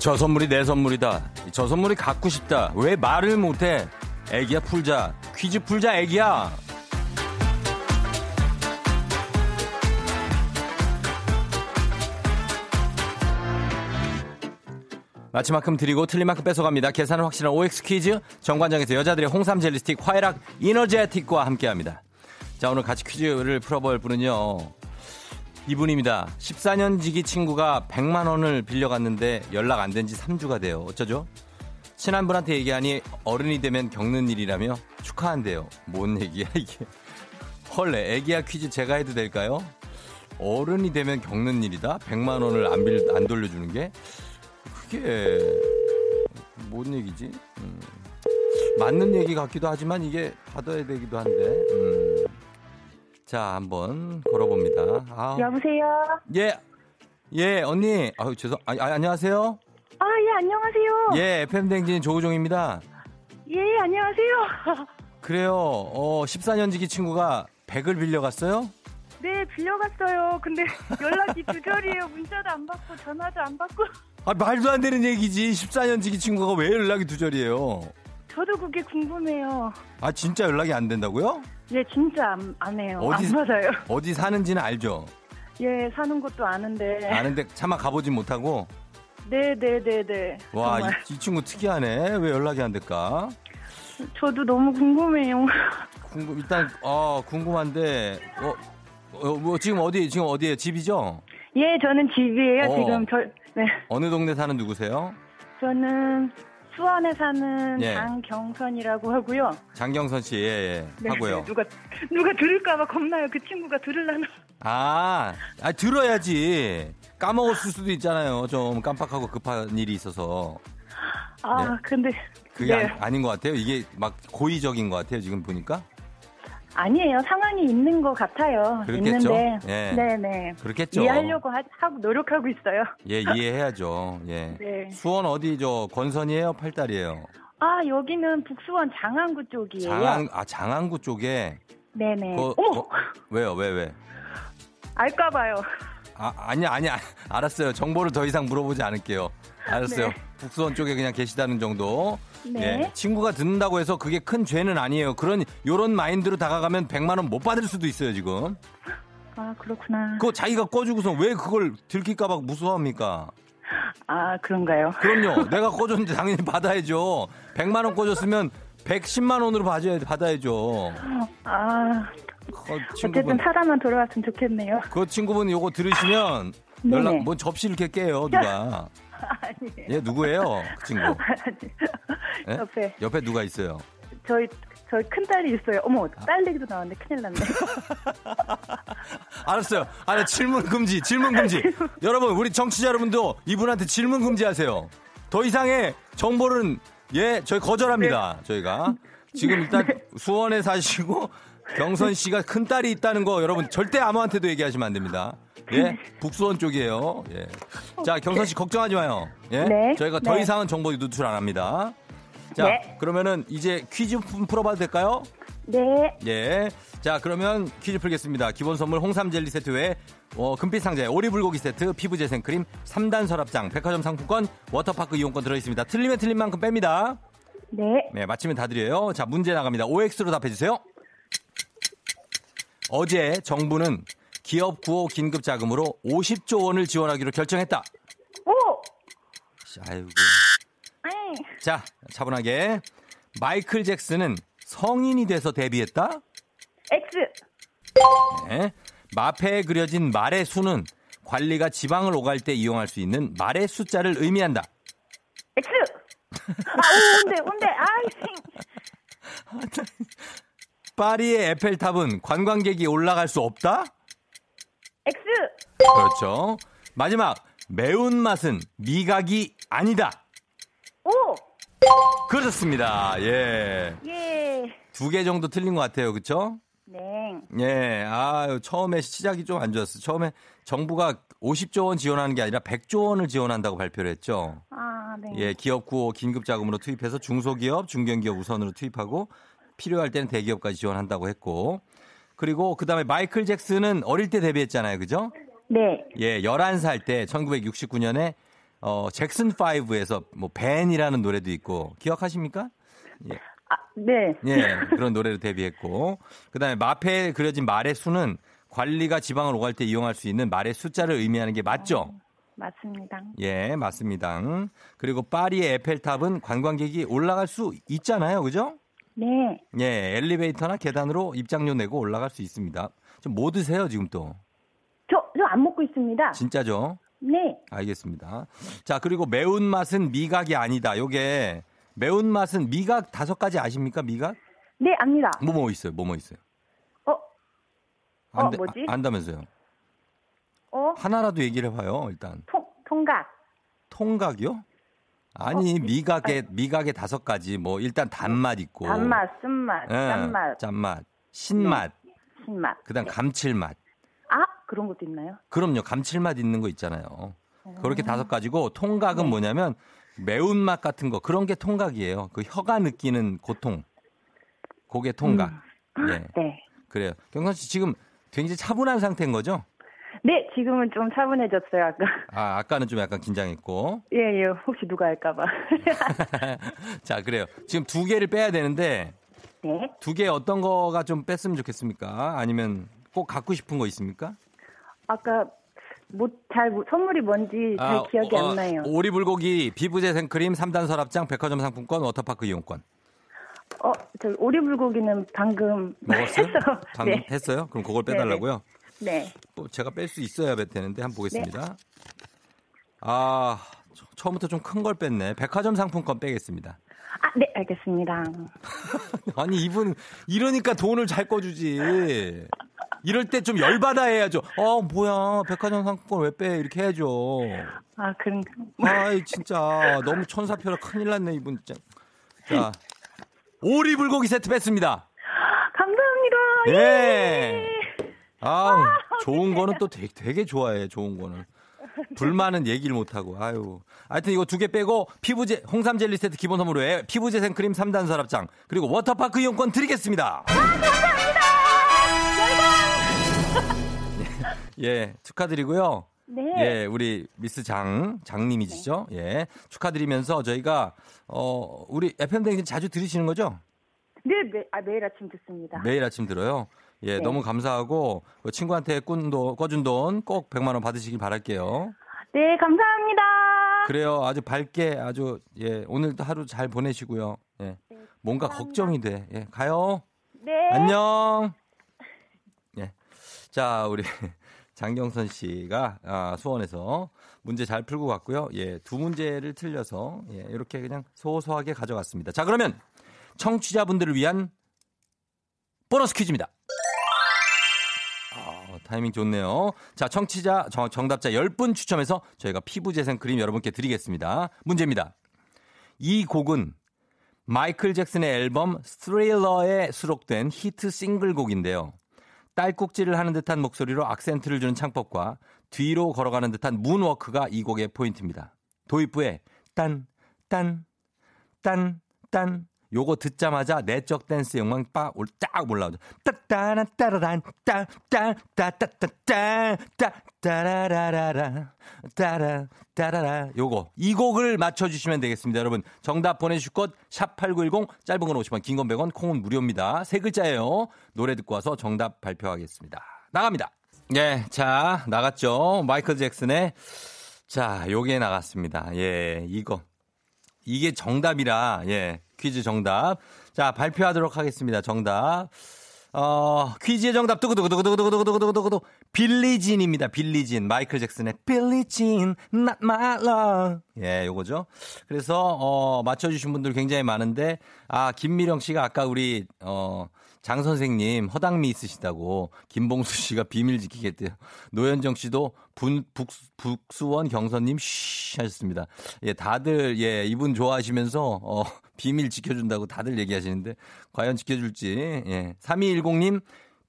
저 선물이 내 선물이다. 저 선물이 갖고 싶다. 왜 말을 못해? 애기야 풀자. 퀴즈 풀자 애기야. 마치만큼 드리고 틀린 만큼 뺏어갑니다. 계산은 확실한 오엑스 퀴즈. 정관장에서 여자들의 홍삼 젤리스틱 화해락 이너제틱과 함께합니다. 자, 오늘 같이 퀴즈를 풀어볼 분은요. 이분입니다. 십사 년 지기 친구가 백만 원을 빌려갔는데 연락 안 된 지 삼 주가 돼요. 어쩌죠? 친한 분한테 얘기하니 어른이 되면 겪는 일이라며 축하한대요. 뭔 얘기야 이게. 헐, 애기야 퀴즈 제가 해도 될까요? 어른이 되면 겪는 일이다? 백만 원을 안, 빌, 안 돌려주는 게? 그게 뭔 얘기지? 음. 맞는 얘기 같기도 하지만 이게 받아야 되기도 한데. 음. 자, 한번 걸어봅니다. 아우. 여보세요? 예. 예, 언니. 아유, 죄송. 아, 아, 안녕하세요? 아, 예, 안녕하세요. 예, 에프엠 댕진 조우종입니다. 예, 안녕하세요. 그래요. 어, 십사 년 지기 친구가 백을 빌려갔어요? 네, 빌려갔어요. 근데 연락이 두절이에요. 문자도 안 받고 전화도 안 받고. 아, 말도 안 되는 얘기지. 십사 년 지기 친구가 왜 연락이 두절이에요? 저도 그게 궁금해요. 아, 진짜 연락이 안 된다고요? 예, 진짜 안, 안 해요. 어디, 안 받아요. 어디 사는지는 알죠? 예, 사는 것도 아는데. 아는데 차마 가보진 못하고? 네네네네. 와, 이, 이 친구 특이하네. 왜 연락이 안 될까? 저도 너무 궁금해요. 궁금, 일단, 어, 궁금한데, 어, 어, 뭐, 지금 어디, 지금 어디에 집이죠? 예, 저는 집이에요, 어. 지금. 저, 네. 어느 동네 사는 누구세요? 저는 수원에 사는 예. 장경선이라고 하고요. 장경선 씨, 예, 예. 네, 하고요. 누가, 누가 들을까봐 겁나요. 그 친구가 들으려나. 아, 아, 들어야지. 까먹었을 수도 있잖아요. 좀 깜빡하고 급한 일이 있어서. 아, 네. 근데. 그게 네. 아, 아닌 것 같아요? 이게 막 고의적인 것 같아요, 지금 보니까? 아니에요. 상황이 있는 것 같아요. 그렇겠죠. 있는데, 예. 네네. 그렇겠죠. 이해하려고 하, 하고 노력하고 있어요. 예, 이해해야죠. 예. 네. 수원 어디죠? 권선이에요? 팔달이에요? 아, 여기는 북수원 장안구 쪽이에요. 장안, 아, 장안구 쪽에? 네네. 거, 어머! 거, 왜요, 왜, 왜? 알까봐요. 아, 아니, 아니, 알았어요. 정보를 더 이상 물어보지 않을게요. 알았어요. 네. 북수원 쪽에 그냥 계시다는 정도. 네. 예, 친구가 듣는다고 해서 그게 큰 죄는 아니에요. 그런, 요런 마인드로 다가가면 백만 원 못 받을 수도 있어요, 지금. 아, 그렇구나. 그거 자기가 꺼주고서 왜 그걸 들킬까봐 무서워합니까? 아, 그런가요? 그럼요. 내가 꺼줬는데 당연히 받아야죠. 백만 원 꺼줬으면 백십만 원으로 받아야죠. 아, 어, 친구분. 어쨌든 사람만 돌아왔으면 좋겠네요. 그 친구분 요거 들으시면 연락, 뭐 접시를 이렇게 깨요, 누가. 아니에요. 얘 누구예요? 그 친구. 네? 옆에. 옆에 누가 있어요? 저희 저희 큰딸이 있어요. 어머, 딸 얘기도 나왔는데 큰일 났네. 알았어요. 아니, 질문 금지. 질문 금지. 여러분, 우리 청취자 여러분도 이분한테 질문 금지하세요. 더 이상의 정보는 예, 저희 거절합니다. 네. 저희가. 지금 일단 네. 수원에 사시고 경선 씨가 큰딸이 있다는 거 여러분 절대 아무한테도 얘기하시면 안 됩니다. 예, 북수원 쪽이에요. 예. 자, 경선 씨 걱정하지 마요. 예, 네, 저희가 더 네. 이상은 정보 유출 안 합니다. 자, 네. 그러면은 이제 퀴즈 풀어봐도 될까요? 네. 예. 자, 그러면 퀴즈 풀겠습니다. 기본 선물 홍삼 젤리 세트 외에 어, 금빛 상자에 오리 불고기 세트, 피부 재생 크림, 삼 단 서랍장, 백화점 상품권, 워터파크 이용권 들어있습니다. 틀리면 틀린 만큼 뺍니다. 네. 네, 맞히면 다 드려요. 자, 문제 나갑니다. 오엑스로 답해주세요. 어제 정부는 기업 구호 긴급 자금으로 오십조 원을 지원하기로 결정했다. 오! 아이고. 아이. 자, 차분하게. 마이클 잭슨은 성인이 돼서 데뷔했다. X. 네. 마패에 그려진 말의 수는 관리가 지방을 오갈 때 이용할 수 있는 말의 숫자를 의미한다. X. 아, 온대, 온대. 아이씨. 파리의 에펠탑은 관광객이 올라갈 수 없다. X. 그렇죠. 마지막, 매운맛은 미각이 아니다. 오. 그렇습니다. 예. 예. 두 개 정도 틀린 것 같아요. 그렇죠? 네. 예. 아유, 처음에 시작이 좀 안 좋았어요. 처음에 정부가 오십조 원 지원하는 게 아니라 백조 원을 지원한다고 발표를 했죠. 아, 네. 예, 기업 구호 긴급 자금으로 투입해서 중소기업, 중견기업 우선으로 투입하고 필요할 때는 대기업까지 지원한다고 했고. 그리고 그다음에 마이클 잭슨은 어릴 때 데뷔했잖아요. 그죠? 네. 예, 열한 살 때 천구백육십구년에 어, 잭슨 파이브에서 뭐 밴이라는 노래도 있고 기억하십니까? 예. 아, 네. 예, 그런 노래로 데뷔했고. 그다음에 마패에 그려진 말의 수는 관리가 지방을 오갈 때 이용할 수 있는 말의 숫자를 의미하는 게 맞죠? 아, 맞습니다. 예, 맞습니다. 그리고 파리의 에펠탑은 관광객이 올라갈 수 있잖아요. 그죠? 네. 예, 엘리베이터나 계단으로 입장료 내고 올라갈 수 있습니다. 좀 뭐 드세요, 지금 또? 저, 저 안 먹고 있습니다. 진짜죠? 네. 알겠습니다. 자, 그리고 매운맛은 미각이 아니다. 요게 매운맛은 미각 다섯 가지 아십니까, 미각? 네, 압니다. 뭐, 뭐 있어요? 뭐, 뭐 있어요? 어? 안, 어, 뭐지? 아, 안다면서요? 있고. 하나라도 얘기를 해봐요, 일단. 통, 통각. 통각이요? 아니, 어, 미각에, 미각에 다섯 가지. 뭐, 일단 단맛 있고. 단맛, 쓴맛, 네, 짠맛. 짠맛. 신맛. 네, 신맛. 그 다음 감칠맛. 아, 그런 것도 있나요? 그럼요. 감칠맛 있는 거 있잖아요. 음. 그렇게 다섯 가지고, 통각은 네. 뭐냐면, 매운맛 같은 거. 그런 게 통각이에요. 그 혀가 느끼는 고통. 그게 통각. 음. 네. 네. 그래요. 경선 씨 지금 굉장히 차분한 상태인 거죠? 네, 지금은 좀 차분해졌어요, 아까. 아, 아까는 좀 약간 긴장했고. 예, 예. 혹시 누가 할까봐. 자, 그래요. 지금 두 개를 빼야 되는데. 네. 두 개 어떤 거가 좀 뺐으면 좋겠습니까? 아니면 꼭 갖고 싶은 거 있습니까? 아까 못, 잘, 선물이 뭔지 잘 아, 기억이 어, 안 나요. 오리불고기, 비부제 생크림, 삼 단 서랍장, 백화점 상품권, 워터파크 이용권. 어, 저 오리불고기는 방금 먹었어요? 했어요. 방금 네. 했어요? 그럼 그걸 빼달라고요? 네네. 네. 또 제가 뺄 수 있어야 되는데 한번 보겠습니다. 네. 아, 저, 처음부터 좀 큰 걸 뺐네. 백화점 상품권 빼겠습니다. 아, 네, 알겠습니다. 아니, 이분 이러니까 돈을 잘 꺼주지. 이럴 때 좀 열받아 해야죠. 어, 뭐야, 백화점 상품권 왜 빼? 이렇게 해야죠. 아, 그런가? 아이, 진짜 너무 천사표라 큰일 났네, 이분 진짜. 자. 오리 불고기 세트 뺐습니다. 감사합니다. 예. 예. 아, 좋은 거는 또 되게, 되게 좋아해. 좋은 거는 불만은 얘기를 못 하고. 아유. 하여튼 이거 두 개 빼고 피부제 홍삼 젤리 세트 기본 선물로 에 피부제 생크림 삼 단 서랍장 그리고 워터파크 이용권 드리겠습니다. 아, 감사합니다. 예, 예, 축하드리고요. 네. 예, 우리 미스 장, 장님이시죠? 네. 예. 축하드리면서 저희가, 어, 우리 에프엠 댕진 자주 들으시는 거죠? 네, 매, 아, 매일 아침 듣습니다. 매일 아침 들어요? 예, 네. 너무 감사하고, 친구한테 꾼 돈, 꺼준 돈 꼭 백만 원 받으시길 바랄게요. 네, 감사합니다. 그래요. 아주 밝게, 아주, 예, 오늘도 하루 잘 보내시고요. 예. 네, 뭔가 걱정이 돼. 예, 가요. 네. 안녕. 예. 자, 우리. 장경선 씨가 아, 수원에서 문제 잘 풀고 갔고요. 예, 두 문제를 틀려서 예, 이렇게 그냥 소소하게 가져갔습니다. 자, 그러면 청취자분들을 위한 보너스 퀴즈입니다. 아, 타이밍 좋네요. 자, 청취자 정, 정답자 열 분 추첨해서 저희가 피부재생크림 여러분께 드리겠습니다. 문제입니다. 이 곡은 마이클 잭슨의 앨범 스릴러에 수록된 히트 싱글곡인데요. 딸꾹질을 하는 듯한 목소리로 악센트를 주는 창법과 뒤로 걸어가는 듯한 문워크가 이 곡의 포인트입니다. 도입부에 딴, 딴, 딴, 딴 요거 듣자마자 내적 댄스 영광 빡 쫙 올라오죠. 따따라 따라란 따따따따따따 따라라라라 따라 따라라 요거 이 곡을 맞춰주시면 되겠습니다. 여러분 정답 보내주실 곳 샵팔구일공 짧은 건 오십 원 긴 건 백 원 콩은 무료입니다. 세 글자예요. 노래 듣고 와서 정답 발표하겠습니다. 나갑니다. 예, 자 나갔죠. 마이클 잭슨의 자 요게 나갔습니다. 예 이거 이게 정답이라 예 퀴즈 정답. 자, 발표하도록 하겠습니다. 정답. 어, 퀴즈의 정답. 두구두구두구두구두구두구두구두구. 빌리진입니다. 빌리진. 마이클 잭슨의 빌리진, not my love. 예, 요거죠. 그래서, 어, 맞춰주신 분들 굉장히 많은데, 아, 김미령 씨가 아까 우리, 어, 장 선생님 허당미 있으시다고 김봉수 씨가 비밀 지키겠대요. 노현정 씨도 분, 북, 북수원 경선님 쉬 하셨습니다. 예, 다들 예 이분 좋아하시면서 어, 비밀 지켜준다고 다들 얘기하시는데 과연 지켜줄지. 예, 삼이일공님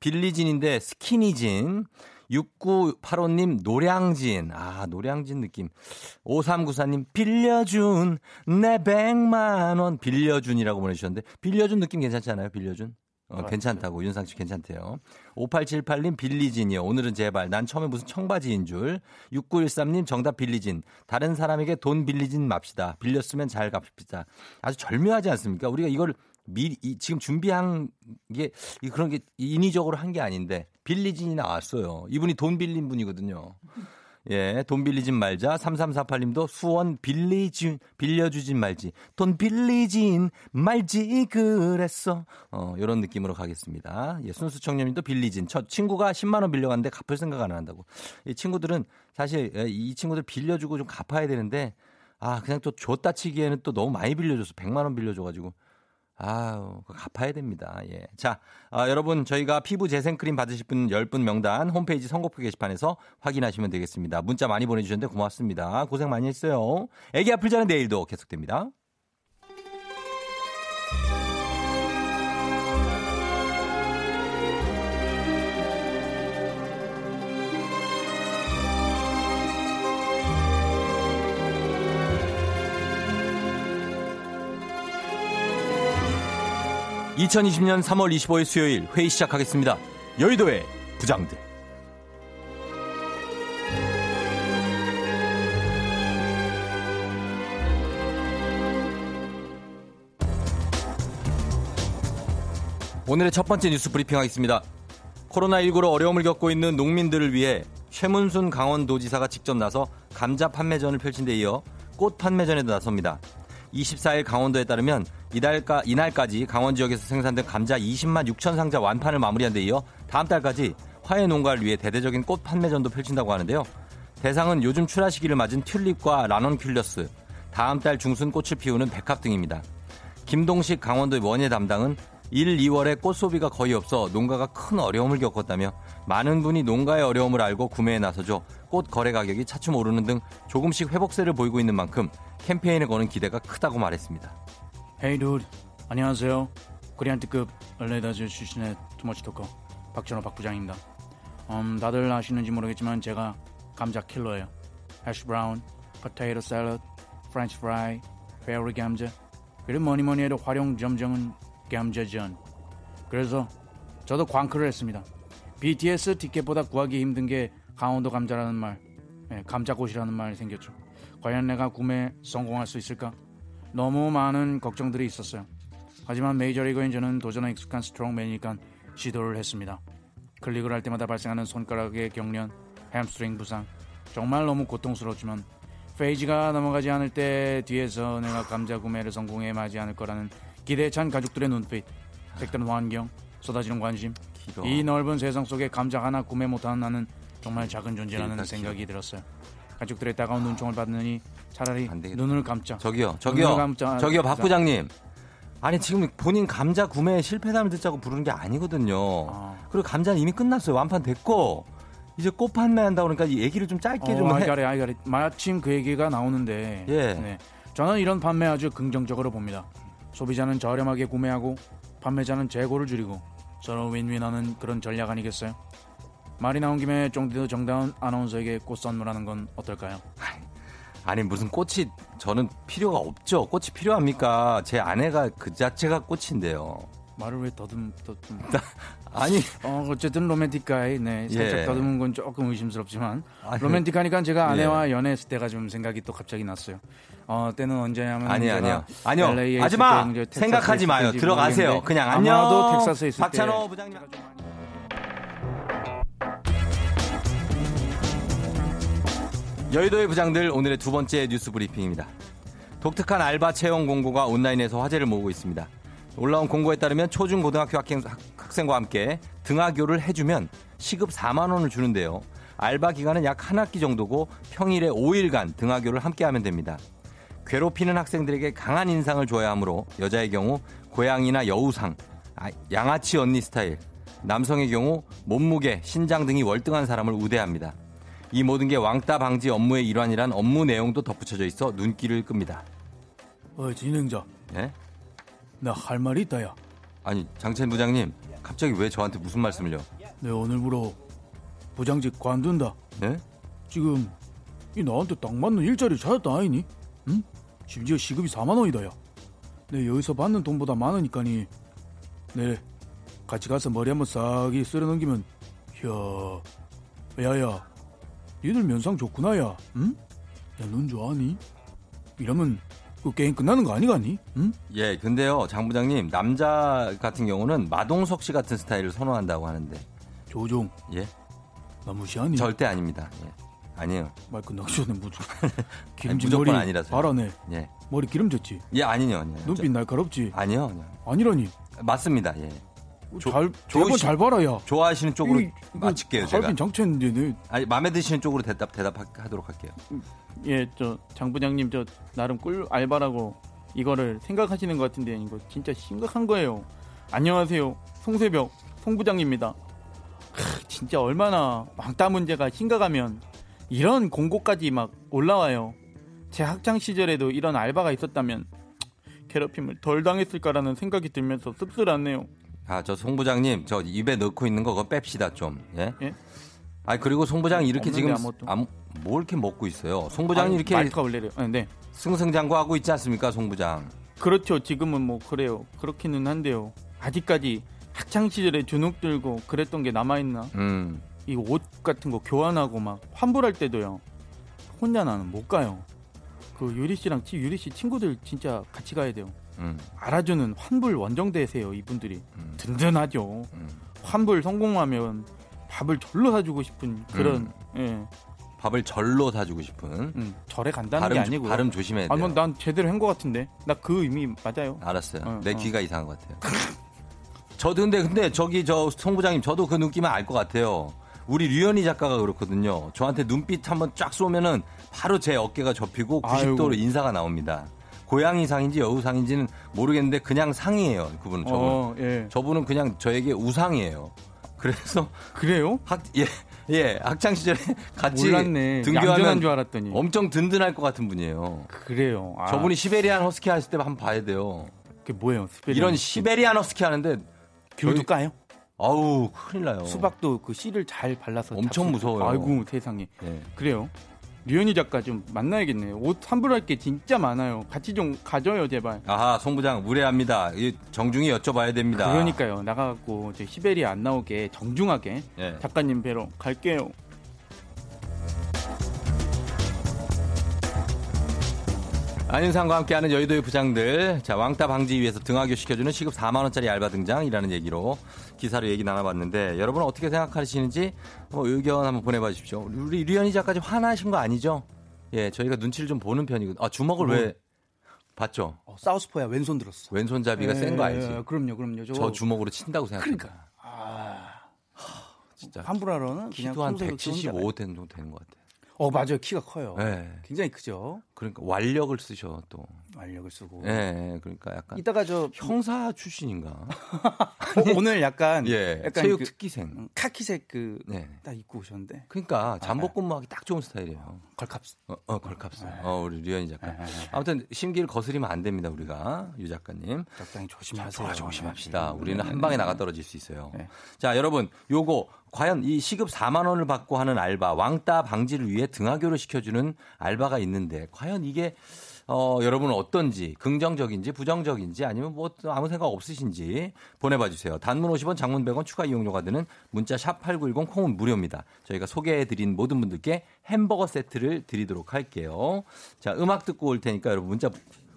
빌리진인데 스키니진. 육구팔오님 노량진. 아 노량진 느낌. 오삼구사님 빌려준 내 백만 원 빌려준이라고 보내주셨는데 빌려준 느낌 괜찮지 않아요? 빌려준. 어, 괜찮다고 윤상씨 괜찮대요. 오팔칠팔님 빌리진이요. 오늘은 제발 난 처음에 무슨 청바지인 줄. 육구일삼님 정답 빌리진. 다른 사람에게 돈 빌리진 맙시다. 빌렸으면 잘 갚읍시다. 아주 절묘하지 않습니까? 우리가 이걸 미리 이, 지금 준비한 게 이, 그런 게 인위적으로 한 게 아닌데 빌리진이 나왔어요. 이분이 돈 빌린 분이거든요. 예, 돈 빌리진 말자. 삼삼사팔님도 수원 빌리진, 빌려주진 말지. 돈 빌리진 말지 그랬어. 어, 요런 느낌으로 가겠습니다. 예, 순수 청년님도 빌리진. 저 친구가 십만 원 빌려갔는데 갚을 생각 안 한다고. 이 친구들은 사실 이 친구들 빌려주고 좀 갚아야 되는데, 아, 그냥 또 줬다 치기에는 또 너무 많이 빌려줘서 백만 원 빌려줘가지고. 아우, 그거 갚아야 됩니다. 예. 자, 아, 여러분, 저희가 피부 재생크림 받으실 분 열 분 명단 홈페이지 선곡표 게시판에서 확인하시면 되겠습니다. 문자 많이 보내주셨는데 고맙습니다. 고생 많이 했어요. 애기 아플 자는 내일도 계속됩니다. 이천이십 년 삼월 이십오일 수요일 회의 시작하겠습니다. 여의도의 부장들. 오늘의 첫 번째 뉴스 브리핑 하겠습니다. 코로나십구로 어려움을 겪고 있는 농민들을 위해 최문순 강원도지사가 직접 나서 감자 판매전을 펼친 데 이어 꽃 판매전에도 나섭니다. 이십사일 강원도에 따르면 이달까, 이날까지 강원 지역에서 생산된 감자 이십만 육천 상자 완판을 마무리한 데 이어 다음 달까지 화훼 농가를 위해 대대적인 꽃 판매전도 펼친다고 하는데요. 대상은 요즘 출하 시기를 맞은 튤립과 라논큘러스, 다음 달 중순 꽃을 피우는 백합 등입니다. 김동식 강원도의 원예 담당은 일, 이월에 꽃 소비가 거의 없어 농가가 큰 어려움을 겪었다며 많은 분이 농가의 어려움을 알고 구매에 나서죠. 꽃 거래 가격이 차츰 오르는 등 조금씩 회복세를 보이고 있는 만큼 캠페인에 거는 기대가 크다고 말했습니다. Hey dude, 안녕하세요. 코리안특급 레다즈 출신의 투머치토커 박찬호 박 부장입니다. 음, 다들 아시는지 모르겠지만 제가 감자 킬러예요. 해시 브라운, 포테이토 샐러드, 프렌치 프라이, 페어리 감자, 그리고 뭐니뭐니 해도 활용 점정은 감자전. 그래서 저도 광크를 했습니다. 비티에스 티켓보다 구하기 힘든 게 강원도 감자라는 말, 네, 감자꽃이라는 말이 생겼죠. 과연 내가 구매 성공할 수 있을까? 너무 많은 걱정들이 있었어요. 하지만 메이저리거인 저는 도전에 익숙한 스트롱맨이니까 시도를 했습니다. 클릭을 할 때마다 발생하는 손가락의 경련, 햄스트링 부상, 정말 너무 고통스러웠지만 페이지가 넘어가지 않을 때 뒤에서 내가 감자 구매를 성공해 마지 않을 거라는 기대에 찬 가족들의 눈빛, 색다른 환경, 쏟아지는 관심, 길어. 이 넓은 세상 속에 감자 하나 구매 못하는 나는 정말 작은 존재라는 생각이 들었어요. 가족들의 따가운 눈총을 받느니 차라리 눈을 감자. 저기요, 저기요, 감자, 저기요, 박 부장님. 아니 지금 본인 감자 구매에 실패담을 듣자고 부르는 게 아니거든요. 아. 그리고 감자는 이미 끝났어요. 완판 됐고 이제 꽃 판매한다 그러니까 이 얘기를 좀 짧게 어, 좀 해. 아이가리, 아이가리. 마침 그 얘기가 나오는데. 예. 네. 저는 이런 판매 아주 긍정적으로 봅니다. 소비자는 저렴하게 구매하고 판매자는 재고를 줄이고 서로 윈윈하는 그런 전략 아니겠어요? 말이 나온 김에 쫑디도 정다운 아나운서에게 꽃 선물하는 건 어떨까요? 아니 무슨 꽃이 저는 필요가 없죠. 꽃이 필요합니까? 제 아내가 그 자체가 꽃인데요. 말을 왜 더듬 더듬? 아니 어, 어쨌든 로맨틱가이 네 살짝 예. 더듬은 건 조금 의심스럽지만 아니, 로맨틱하니까 제가 아내와 예. 연애했을 때가 좀 생각이 또 갑자기 났어요. 어 때는 언제냐면 아니 아니요 아니요 하지마 생각하지 마요 들어가세요 그냥 안녕. 아마도 텍사스에 있을 박찬호 때. 부장님. 여의도의 부장들 오늘의 두 번째 뉴스 브리핑입니다. 독특한 알바 채용 공고가 온라인에서 화제를 모으고 있습니다. 올라온 공고에 따르면 초중고등학교 학생, 학생과 함께 등하교를 해주면 시급 사만 원을 주는데요. 알바 기간은 약 한 학기 정도고 평일에 오일간 등하교를 함께하면 됩니다. 괴롭히는 학생들에게 강한 인상을 줘야 하므로 여자의 경우 고양이나 여우상, 양아치 언니 스타일, 남성의 경우 몸무게, 신장 등이 월등한 사람을 우대합니다. 이 모든 게 왕따 방지 업무의 일환이란 업무 내용도 덧붙여져 있어 눈길을 끕니다. 어, 진행자. 네? 나 할 말이 있다야. 아니, 장첸 부장님, 갑자기 왜 저한테 무슨 말씀을요? 네, 오늘부로 부장직 관둔다. 네? 지금 이 나한테 딱 맞는 일자리 찾았다 아니니? 응? 심지어 시급이 사만 원이다야. 네, 여기서 받는 돈보다 많으니까니. 네, 같이 가서 머리 한번 싹이 쓸어 넘기면. 이야, 야야. 니들 면상 좋구나 야 응? 야 넌 좋아하니? 이러면 그 게임 끝나는 거 아니가니? 응? 예 근데요 장 부장님 남자 같은 경우는 마동석 씨 같은 스타일을 선호한다고 하는데 조종 예? 나 무시하니? 절대 아닙니다 예. 아니에요 말 끝나기 전에 무조... 기름진 아니, 무조건 아니라서 발아내 예. 머리 기름졌지? 예 아니요, 아니요. 눈빛 저... 날카롭지? 아니요, 아니요 아니라니? 맞습니다 예 조, 잘, 조건 잘 봐라, 야. 좋아하시는 쪽으로 이, 맞출게요, 제가. 갈빈 정체인데, 아니, 마음에 드시는 쪽으로 대답, 대답하도록 할게요. 예, 저, 장 부장님, 저, 나름 꿀 알바라고 이거를 생각하시는 것 같은데 이거 진짜 심각한 거예요. 안녕하세요, 송새벽 송부장입니다. 크, 진짜 얼마나 왕따 문제가 심각하면 이런 공고까지 막 올라와요. 제 학창 시절에도 이런 알바가 있었다면 괴롭힘을 덜 당했을까라는 생각이 들면서 씁쓸하네요. 아, 저 송 부장님, 저 입에 넣고 있는 거 그거 뺍시다 좀. 예? 예? 아, 그리고 송 부장 이렇게 지금 아무, 뭘 이렇게 먹고 있어요? 송 부장님 이렇게 말투가 올려요. 네, 네. 승승장구하고 있지 않습니까, 송 부장? 그렇죠. 지금은 뭐 그래요. 그렇기는 한데요. 아직까지 학창 시절에 주눅 들고 그랬던 게 남아 있나? 음. 이 옷 같은 거 교환하고 막 환불할 때도요. 혼자 나는 못 가요. 그 유리 씨랑 유리 씨 친구들 진짜 같이 가야 돼요. 음. 알아주는 환불 원정대세요 이분들이. 음. 든든하죠. 음. 환불 성공하면 밥을 절로 사주고 싶은 그런. 음. 예. 밥을 절로 사주고 싶은. 음. 절에 간다는 게 아니고. 발음 조심해야 돼요. 아니, 난 제대로 한 것 같은데. 나 그 의미 맞아요. 알았어요. 어, 내 어. 귀가 이상한 것 같아요. 저도 근데 근데 저기 저 송 부장님 저도 그 눈길만 알 것 같아요. 우리 류현희 작가가 그렇거든요. 저한테 눈빛 한번 쫙 쏘면은 바로 제 어깨가 접히고 구십 도로 아이고. 인사가 나옵니다. 고양이 상인지 여우 상인지는 모르겠는데 그냥 상이에요. 그분은 저분. 어, 예. 저분은 그냥 저에게 우상이에요. 그래서 그래요? 학, 예. 예. 학창 시절에 같이 몰랐네. 등교하면 줄 알았더니. 엄청 든든할 것 같은 분이에요. 그래요. 아. 저분이 시베리안 허스키 하실 때 한번 봐야 돼요. 그게 뭐예요? 시베리안 이런 시베리안 허스키 하는데 귤도 까요? 아우, 큰일 나요. 수박도 그 씨를 잘 발라서 엄청 잡수. 무서워요. 아이고, 세상에. 예. 그래요. 류현희 작가 좀 만나야겠네요. 옷 환불할 게 진짜 많아요. 같이 좀 가져요, 제발. 아하, 송 부장 무례합니다. 정중히 여쭤봐야 됩니다. 그러니까요. 나가고 저 시베리아 안 나오게 정중하게. 예. 작가님 뵈러 갈게요. 안윤상과 함께하는 여의도의 부장들. 자, 왕따 방지 위해서 등하교 시켜주는 시급 사만 원짜리 알바 등장이라는 얘기로 기사로 얘기 나눠봤는데 여러분은 어떻게 생각하시는지 한번 의견 한번 보내봐 주십시오. 우리 류현희 작가까지 화나신 거 아니죠? 예, 저희가 눈치를 좀 보는 편이거든요. 아, 주먹을 뭐. 왜 봤죠? 어, 사우스포야. 왼손 들었어. 왼손잡이가 센 거 알지? 예, 그럼요, 그럼요. 저... 저 주먹으로 친다고 생각합니다. 그러니까. 아, 하, 진짜. 환불하러는 그냥 키도 한 백칠십오 정도 되는 것 같아요. 어, 맞아요. 키가 커요. 네. 굉장히 크죠. 그러니까 완력을 쓰셔 또. 완력을 쓰고. 예. 네, 그러니까 약간. 이따가 저 형사 출신인가? 아니, 오늘 약간 예, 약간 체육 그, 특기생. 카키색 그 딱 네. 입고 오셨는데. 그러니까 잠복 근무하기 아, 딱 좋은 스타일이에요. 걸캅스. 어, 어 걸캅스. 아, 어, 우리 류현희 작가. 아, 아무튼 심기를 거스리면 안 됩니다, 우리가. 유 작가님. 적당히 조심하세요. 조심합시다. 네. 우리는 한 방에 나가 떨어질 수 있어요. 네. 자, 여러분. 요거 과연 이 시급 사만 원을 받고 하는 알바, 왕따 방지를 위해 등하교를 시켜주는 알바가 있는데 과연 이게 어, 여러분은 어떤지, 긍정적인지 부정적인지 아니면 뭐 아무 생각 없으신지 보내봐 주세요. 단문 오십 원, 장문 백 원 추가 이용료가 드는 문자 샵 팔구일공 콩은 무료입니다. 저희가 소개해드린 모든 분들께 햄버거 세트를 드리도록 할게요. 자, 음악 듣고 올 테니까 여러분 문자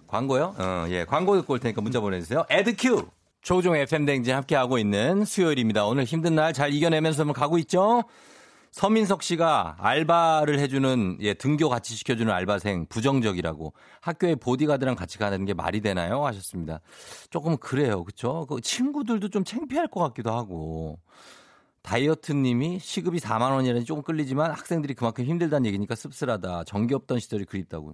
광고요? 어, 예, 광고 듣고 올 테니까 문자 보내주세요. 에드큐! 조종 에프엠 댕진 함께하고 있는 수요일입니다. 오늘 힘든 날 잘 이겨내면서 가고 있죠? 서민석 씨가 알바를 해주는, 예, 등교 같이 시켜주는 알바생 부정적이라고 학교에 보디가드랑 같이 가는 게 말이 되나요? 하셨습니다. 조금 그래요. 그쵸? 그 친구들도 좀 창피할 것 같기도 하고. 다이어트 님이 시급이 사만 원이라니 조금 끌리지만 학생들이 그만큼 힘들다는 얘기니까 씁쓸하다. 정기 없던 시절이 그립다고.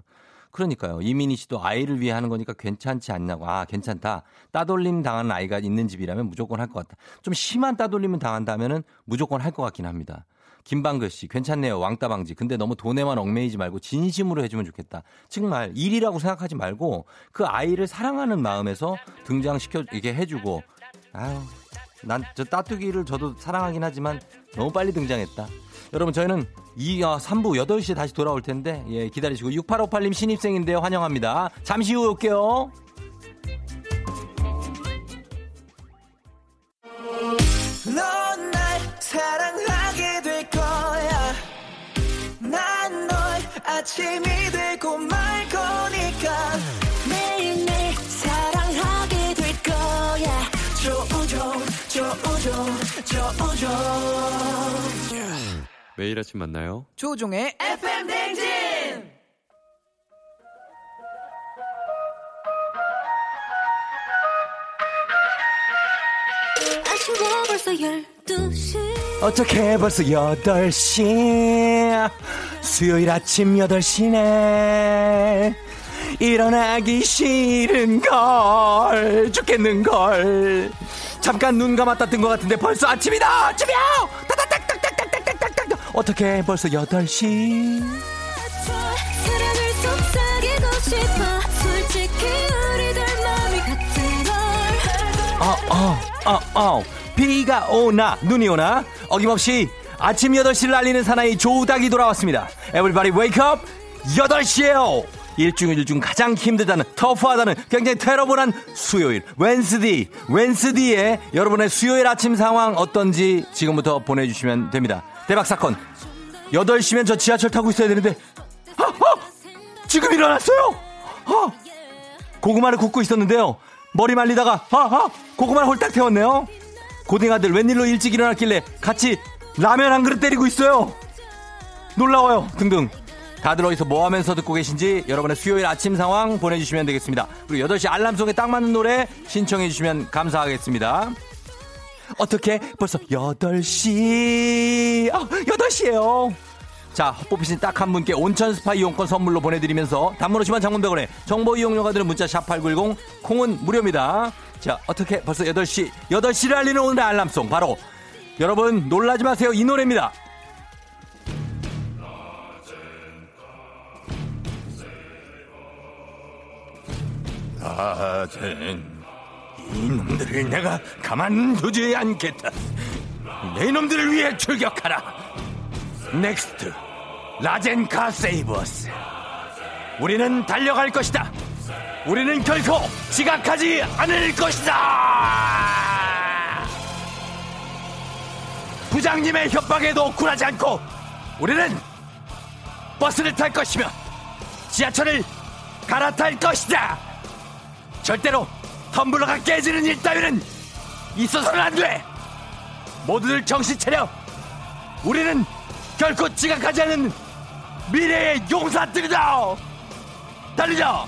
그러니까요. 이민희 씨도 아이를 위해 하는 거니까 괜찮지 않냐고. 아, 괜찮다. 따돌림 당하는 아이가 있는 집이라면 무조건 할 것 같다. 좀 심한 따돌림을 당한다면은 무조건 할 것 같긴 합니다. 김방글 씨, 괜찮네요. 왕따 방지. 근데 너무 돈에만 얽매이지 말고 진심으로 해주면 좋겠다. 정말 일이라고 생각하지 말고 그 아이를 사랑하는 마음에서 등장시켜 이렇게 해주고. 아유, 난 저 따뚜기를 저도 사랑하긴 하지만 너무 빨리 등장했다. 여러분, 저희는 이 삼 부 여덟 시에 다시 돌아올 텐데, 예, 기다리시고. 육팔오팔 님 신입생인데요. 환영합니다. 잠시 후에 올게요. 넌 날 사랑하게 될 거야. 난 널 아침이 되고 말 거니까. 매일매일 사랑하게 될 거야. 조우종, 조우종, 조우종. 매일 아침 만나요. 조종의 에프엠 댕진. 어떻게 벌써 여덟 시. 수요일 아침 여덟 시네. 일어나기 싫은걸, 죽겠는걸. 잠깐 눈 감았다 뜬 것 같은데 벌써 아침이다. 집이야. 따닥닥닥닥닥닥닥닥. 어떻게 벌써 여덟 시. 어어어어 어, 어, 어. 비가 오나 눈이 오나 어김없이 아침 여덟 시를 알리는 사나이 조우닥이 돌아왔습니다. 에브리바디 웨이크업, 여덟 시에요. 일주일 중 가장 힘들다는, 터프하다는, 굉장히 테러블한 수요일, 웬스디, 웬스디에 여러분의 수요일 아침 상황 어떤지 지금부터 보내주시면 됩니다. 대박사건, 여덟 시면 저 지하철 타고 있어야 되는데, 아, 아, 지금 일어났어요. 아, 고구마를 굽고 있었는데요, 머리 말리다가 아, 아, 고구마를 홀딱 태웠네요. 고딩아들 웬일로 일찍 일어났길래 같이 라면 한 그릇 때리고 있어요. 놀라워요 등등. 다들 어디서 뭐하면서 듣고 계신지 여러분의 수요일 아침 상황 보내주시면 되겠습니다. 그리고 여덟 시 알람송에 딱 맞는 노래 신청해 주시면 감사하겠습니다. 어떻게 벌써 여덟 시. 아, 여덟 시예요. 자, 뽑히신 딱 한 분께 온천 스파 이용권 선물로 보내드리면서 단문 오시면 장문백원에 정보 이용료가 드는 문자 샵팔구일공, 콩은 무료입니다. 자, 어떻게 벌써 여덟 시, 여덟 시를 알리는 오늘의 알람송, 바로 여러분 놀라지 마세요, 이 노래입니다. 낮엔 이놈들을 내가 가만두지 않겠다. 내 이놈들을 위해 출격하라. 넥스트 라젠카 세이버스. 우리는 달려갈 것이다. 우리는 결코 지각하지 않을 것이다. 부장님의 협박에도 굴하지 않고 우리는 버스를 탈 것이며 지하철을 갈아탈 것이다. 절대로 텀블러가 깨지는 일 따위는 있어서는 안 돼. 모두들 정신 차려. 우리는 결코 지각하지 않은 미래의 용사들이다. 달리자.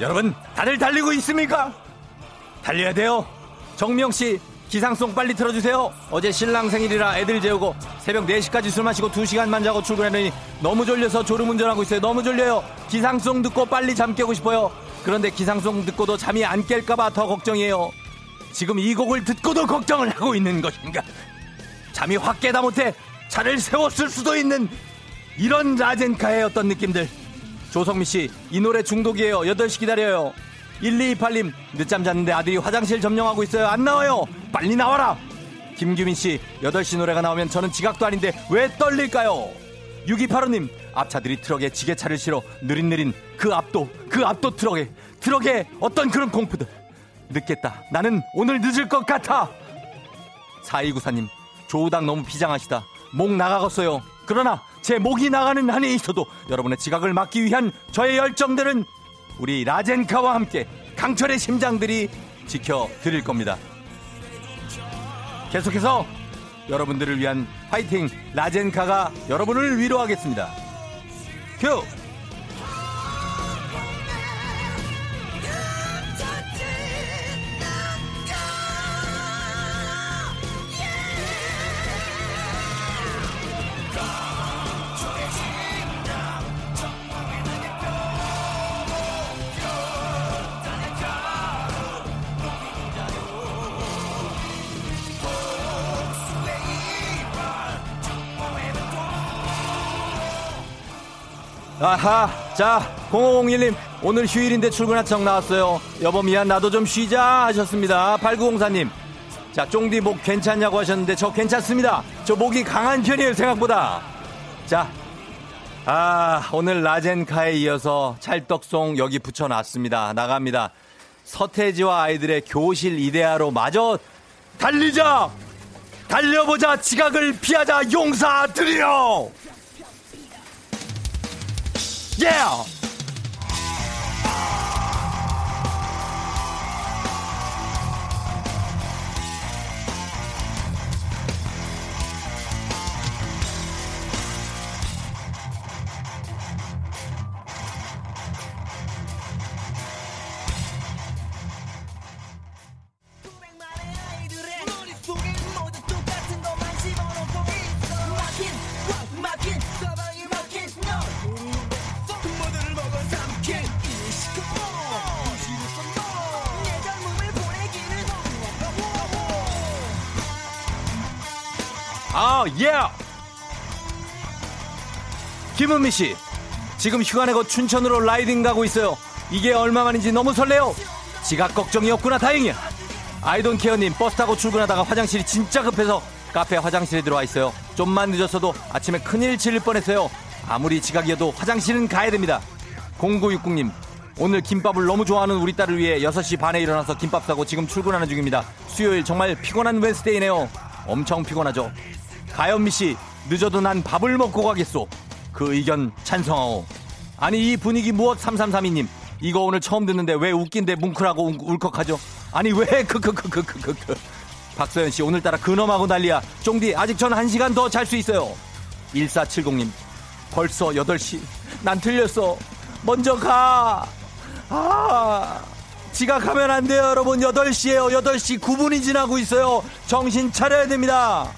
여러분 다들 달리고 있습니까? 달려야 돼요. 정명씨 기상송 빨리 틀어주세요. 어제 신랑 생일이라 애들 재우고 새벽 네 시까지 술 마시고 두 시간만 자고 출근하느니 너무 졸려서 졸음운전하고 있어요. 너무 졸려요. 기상송 듣고 빨리 잠 깨고 싶어요. 그런데 기상송 듣고도 잠이 안 깰까봐 더 걱정이에요. 지금 이 곡을 듣고도 걱정을 하고 있는 것인가. 잠이 확 깨다 못해 차를 세웠을 수도 있는 이런 라젠카의 어떤 느낌들. 조성미씨 이 노래 중독이에요. 여덟 시 기다려요. 일이이팔 님 늦잠 잤는데 아들이 화장실 점령하고 있어요. 안 나와요. 빨리 나와라. 김규민씨 여덟 시 노래가 나오면 저는 지각도 아닌데 왜 떨릴까요. 육이팔오 님 앞차들이 트럭에 지게차를 실어 느린느린 그 앞도 그 앞도 트럭에 트럭에 어떤 그런 공포들. 늦겠다. 나는 오늘 늦을 것 같아. 사이구사 님 조우당 너무 비장하시다. 목 나가겠어요. 그러나 제 목이 나가는 한이 있어도 여러분의 지각을 막기 위한 저의 열정들은 우리 라젠카와 함께 강철의 심장들이 지켜드릴 겁니다. 계속해서 여러분들을 위한 파이팅, 라젠카가 여러분을 위로하겠습니다. 큐! 아하, 자 공오공일 님 오늘 휴일인데 출근 하청 나왔어요. 여보 미안 나도 좀 쉬자 하셨습니다. 팔구공사 님 자, 쫑디 목 괜찮냐고 하셨는데 저 괜찮습니다. 저 목이 강한 편이에요, 생각보다. 자, 아, 오늘 라젠카에 이어서 찰떡송 여기 붙여놨습니다. 나갑니다. 서태지와 아이들의 교실 이데아로 마저 달리자! 달려보자! 지각을 피하자! 용사 드려! 예! Yeah! 아, 예! Yeah. 김은미 씨, 지금 휴가 내고 춘천으로 라이딩 가고 있어요. 이게 얼마만인지 너무 설레요. 지각 걱정이 없구나, 다행이야. 아이돈케어님, 버스 타고 출근하다가 화장실이 진짜 급해서 카페 화장실에 들어와 있어요. 좀만 늦었어도 아침에 큰일 칠 뻔했어요. 아무리 지각이어도 화장실은 가야 됩니다. 공구육구님, 오늘 김밥을 너무 좋아하는 우리 딸을 위해 여섯 시 반에 일어나서 김밥 사고 지금 출근하는 중입니다. 수요일 정말 피곤한 웬스데이네요. 엄청 피곤하죠. 가연미씨, 늦어도 난 밥을 먹고 가겠소. 그 의견 찬성하오. 아니, 이 분위기 무엇. 삼삼삼이님, 이거 오늘 처음 듣는데 왜 웃긴데 뭉클하고 울컥하죠. 아니 왜 크크크크크크. 박서연씨, 오늘따라 근엄하고 난리야. 쫑디, 아직 전 한 시간 더 잘 수 있어요. 일사칠공님, 벌써 여덟 시. 난 틀렸어. 먼저 가. 아, 지각하면 안 돼요, 여러분. 여덟 시에요. 여덟 시 구 분이 지나고 있어요. 정신 차려야 됩니다.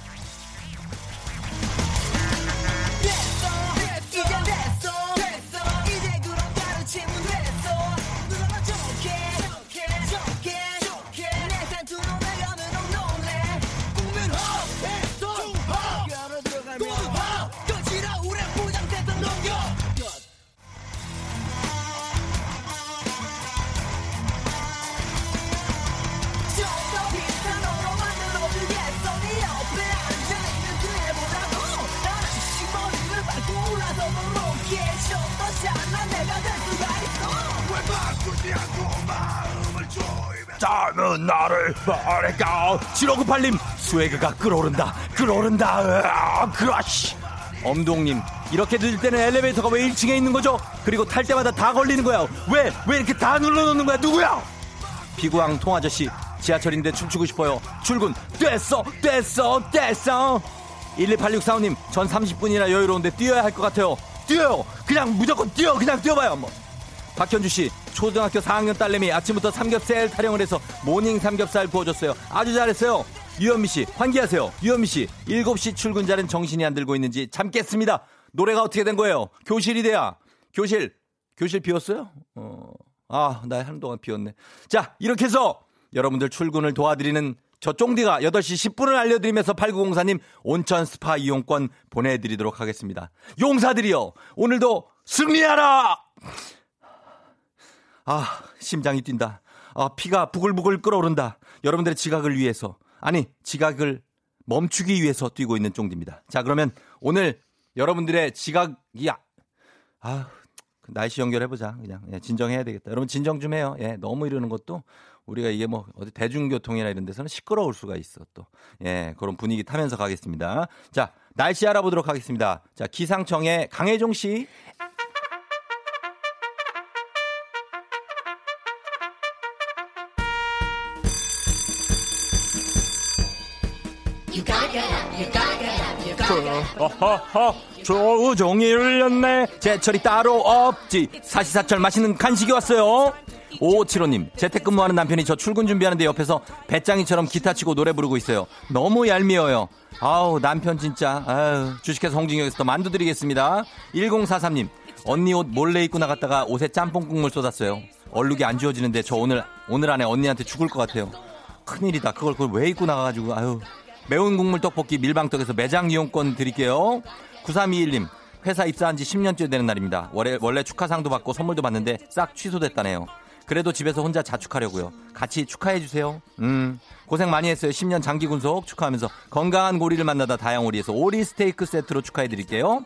나는 나를 말해가. 칠오구팔님, 스웨그가 끓어오른다 끓어오른다. 으아, 그라시. 엄동님, 이렇게 늦을 때는 엘리베이터가 왜 일 층에 있는 거죠? 그리고 탈 때마다 다 걸리는 거야. 왜 왜 이렇게 다 눌러놓는 거야, 누구야? 비구왕 통아저씨, 지하철인데 춤추고 싶어요. 출근 됐어 됐어 됐어. 일이팔육사오님, 전 삼십 분이나 여유로운데 뛰어야 할 것 같아요. 뛰어요. 그냥 무조건 뛰어. 그냥 뛰어봐요. 뭐. 박현주씨, 초등학교 사 학년 딸내미 아침부터 삼겹살 타령을 해서 모닝 삼겹살 구워줬어요. 아주 잘했어요. 유현미씨, 환기하세요. 유현미씨, 일곱 시 출근자는 정신이 안 들고 있는지 참겠습니다. 노래가 어떻게 된 거예요? 교실이 돼야. 교실. 교실 비웠어요? 어, 아, 나 한동안 비웠네. 자, 이렇게 해서 여러분들 출근을 도와드리는 저 쫑디가 여덟 시 십 분을 알려드리면서 팔구공사님 온천 스파 이용권 보내드리도록 하겠습니다. 용사들이여, 오늘도 승리하라! 아, 심장이 뛴다. 아, 피가 부글부글 끓어오른다. 여러분들의 지각을 위해서, 아니 지각을 멈추기 위해서 뛰고 있는 쫑디입니다. 자, 그러면 오늘 여러분들의 지각이, 아, 날씨 연결해보자. 그냥 예, 진정해야 되겠다. 여러분 진정 좀 해요. 예, 너무 이러는 것도 우리가 이게 뭐 어디 대중교통이나 이런 데서는 시끄러울 수가 있어 또. 예, 그런 분위기 타면서 가겠습니다. 자, 날씨 알아보도록 하겠습니다. 자, 기상청의 강혜종 씨. 어허허, 조우종이 울렸네. 제철이 따로 없지. 사시사철 맛있는 간식이 왔어요. 오오칠오님, 재택근무하는 남편이 저 출근 준비하는데 옆에서 배짱이처럼 기타 치고 노래 부르고 있어요. 너무 얄미워요. 아우, 남편 진짜. 아유, 주식회사 홍진경에서 더 만두 드리겠습니다. 일공사삼님, 언니 옷 몰래 입고 나갔다가 옷에 짬뽕 국물 쏟았어요. 얼룩이 안 지워지는데 저 오늘 오늘 안에 언니한테 죽을 것 같아요. 큰일이다. 그걸 그걸 왜 입고 나가가지고. 아유. 매운 국물 떡볶이 밀방떡에서 매장 이용권 드릴게요. 구삼이일님, 회사 입사한 지 십 년째 되는 날입니다. 원래, 원래 축하상도 받고 선물도 받는데 싹 취소됐다네요. 그래도 집에서 혼자 자축하려고요. 같이 축하해주세요. 음, 고생 많이 했어요. 십 년 장기 군속 축하하면서 건강한 고리를 만나다 다양오리에서 오리 스테이크 세트로 축하해드릴게요.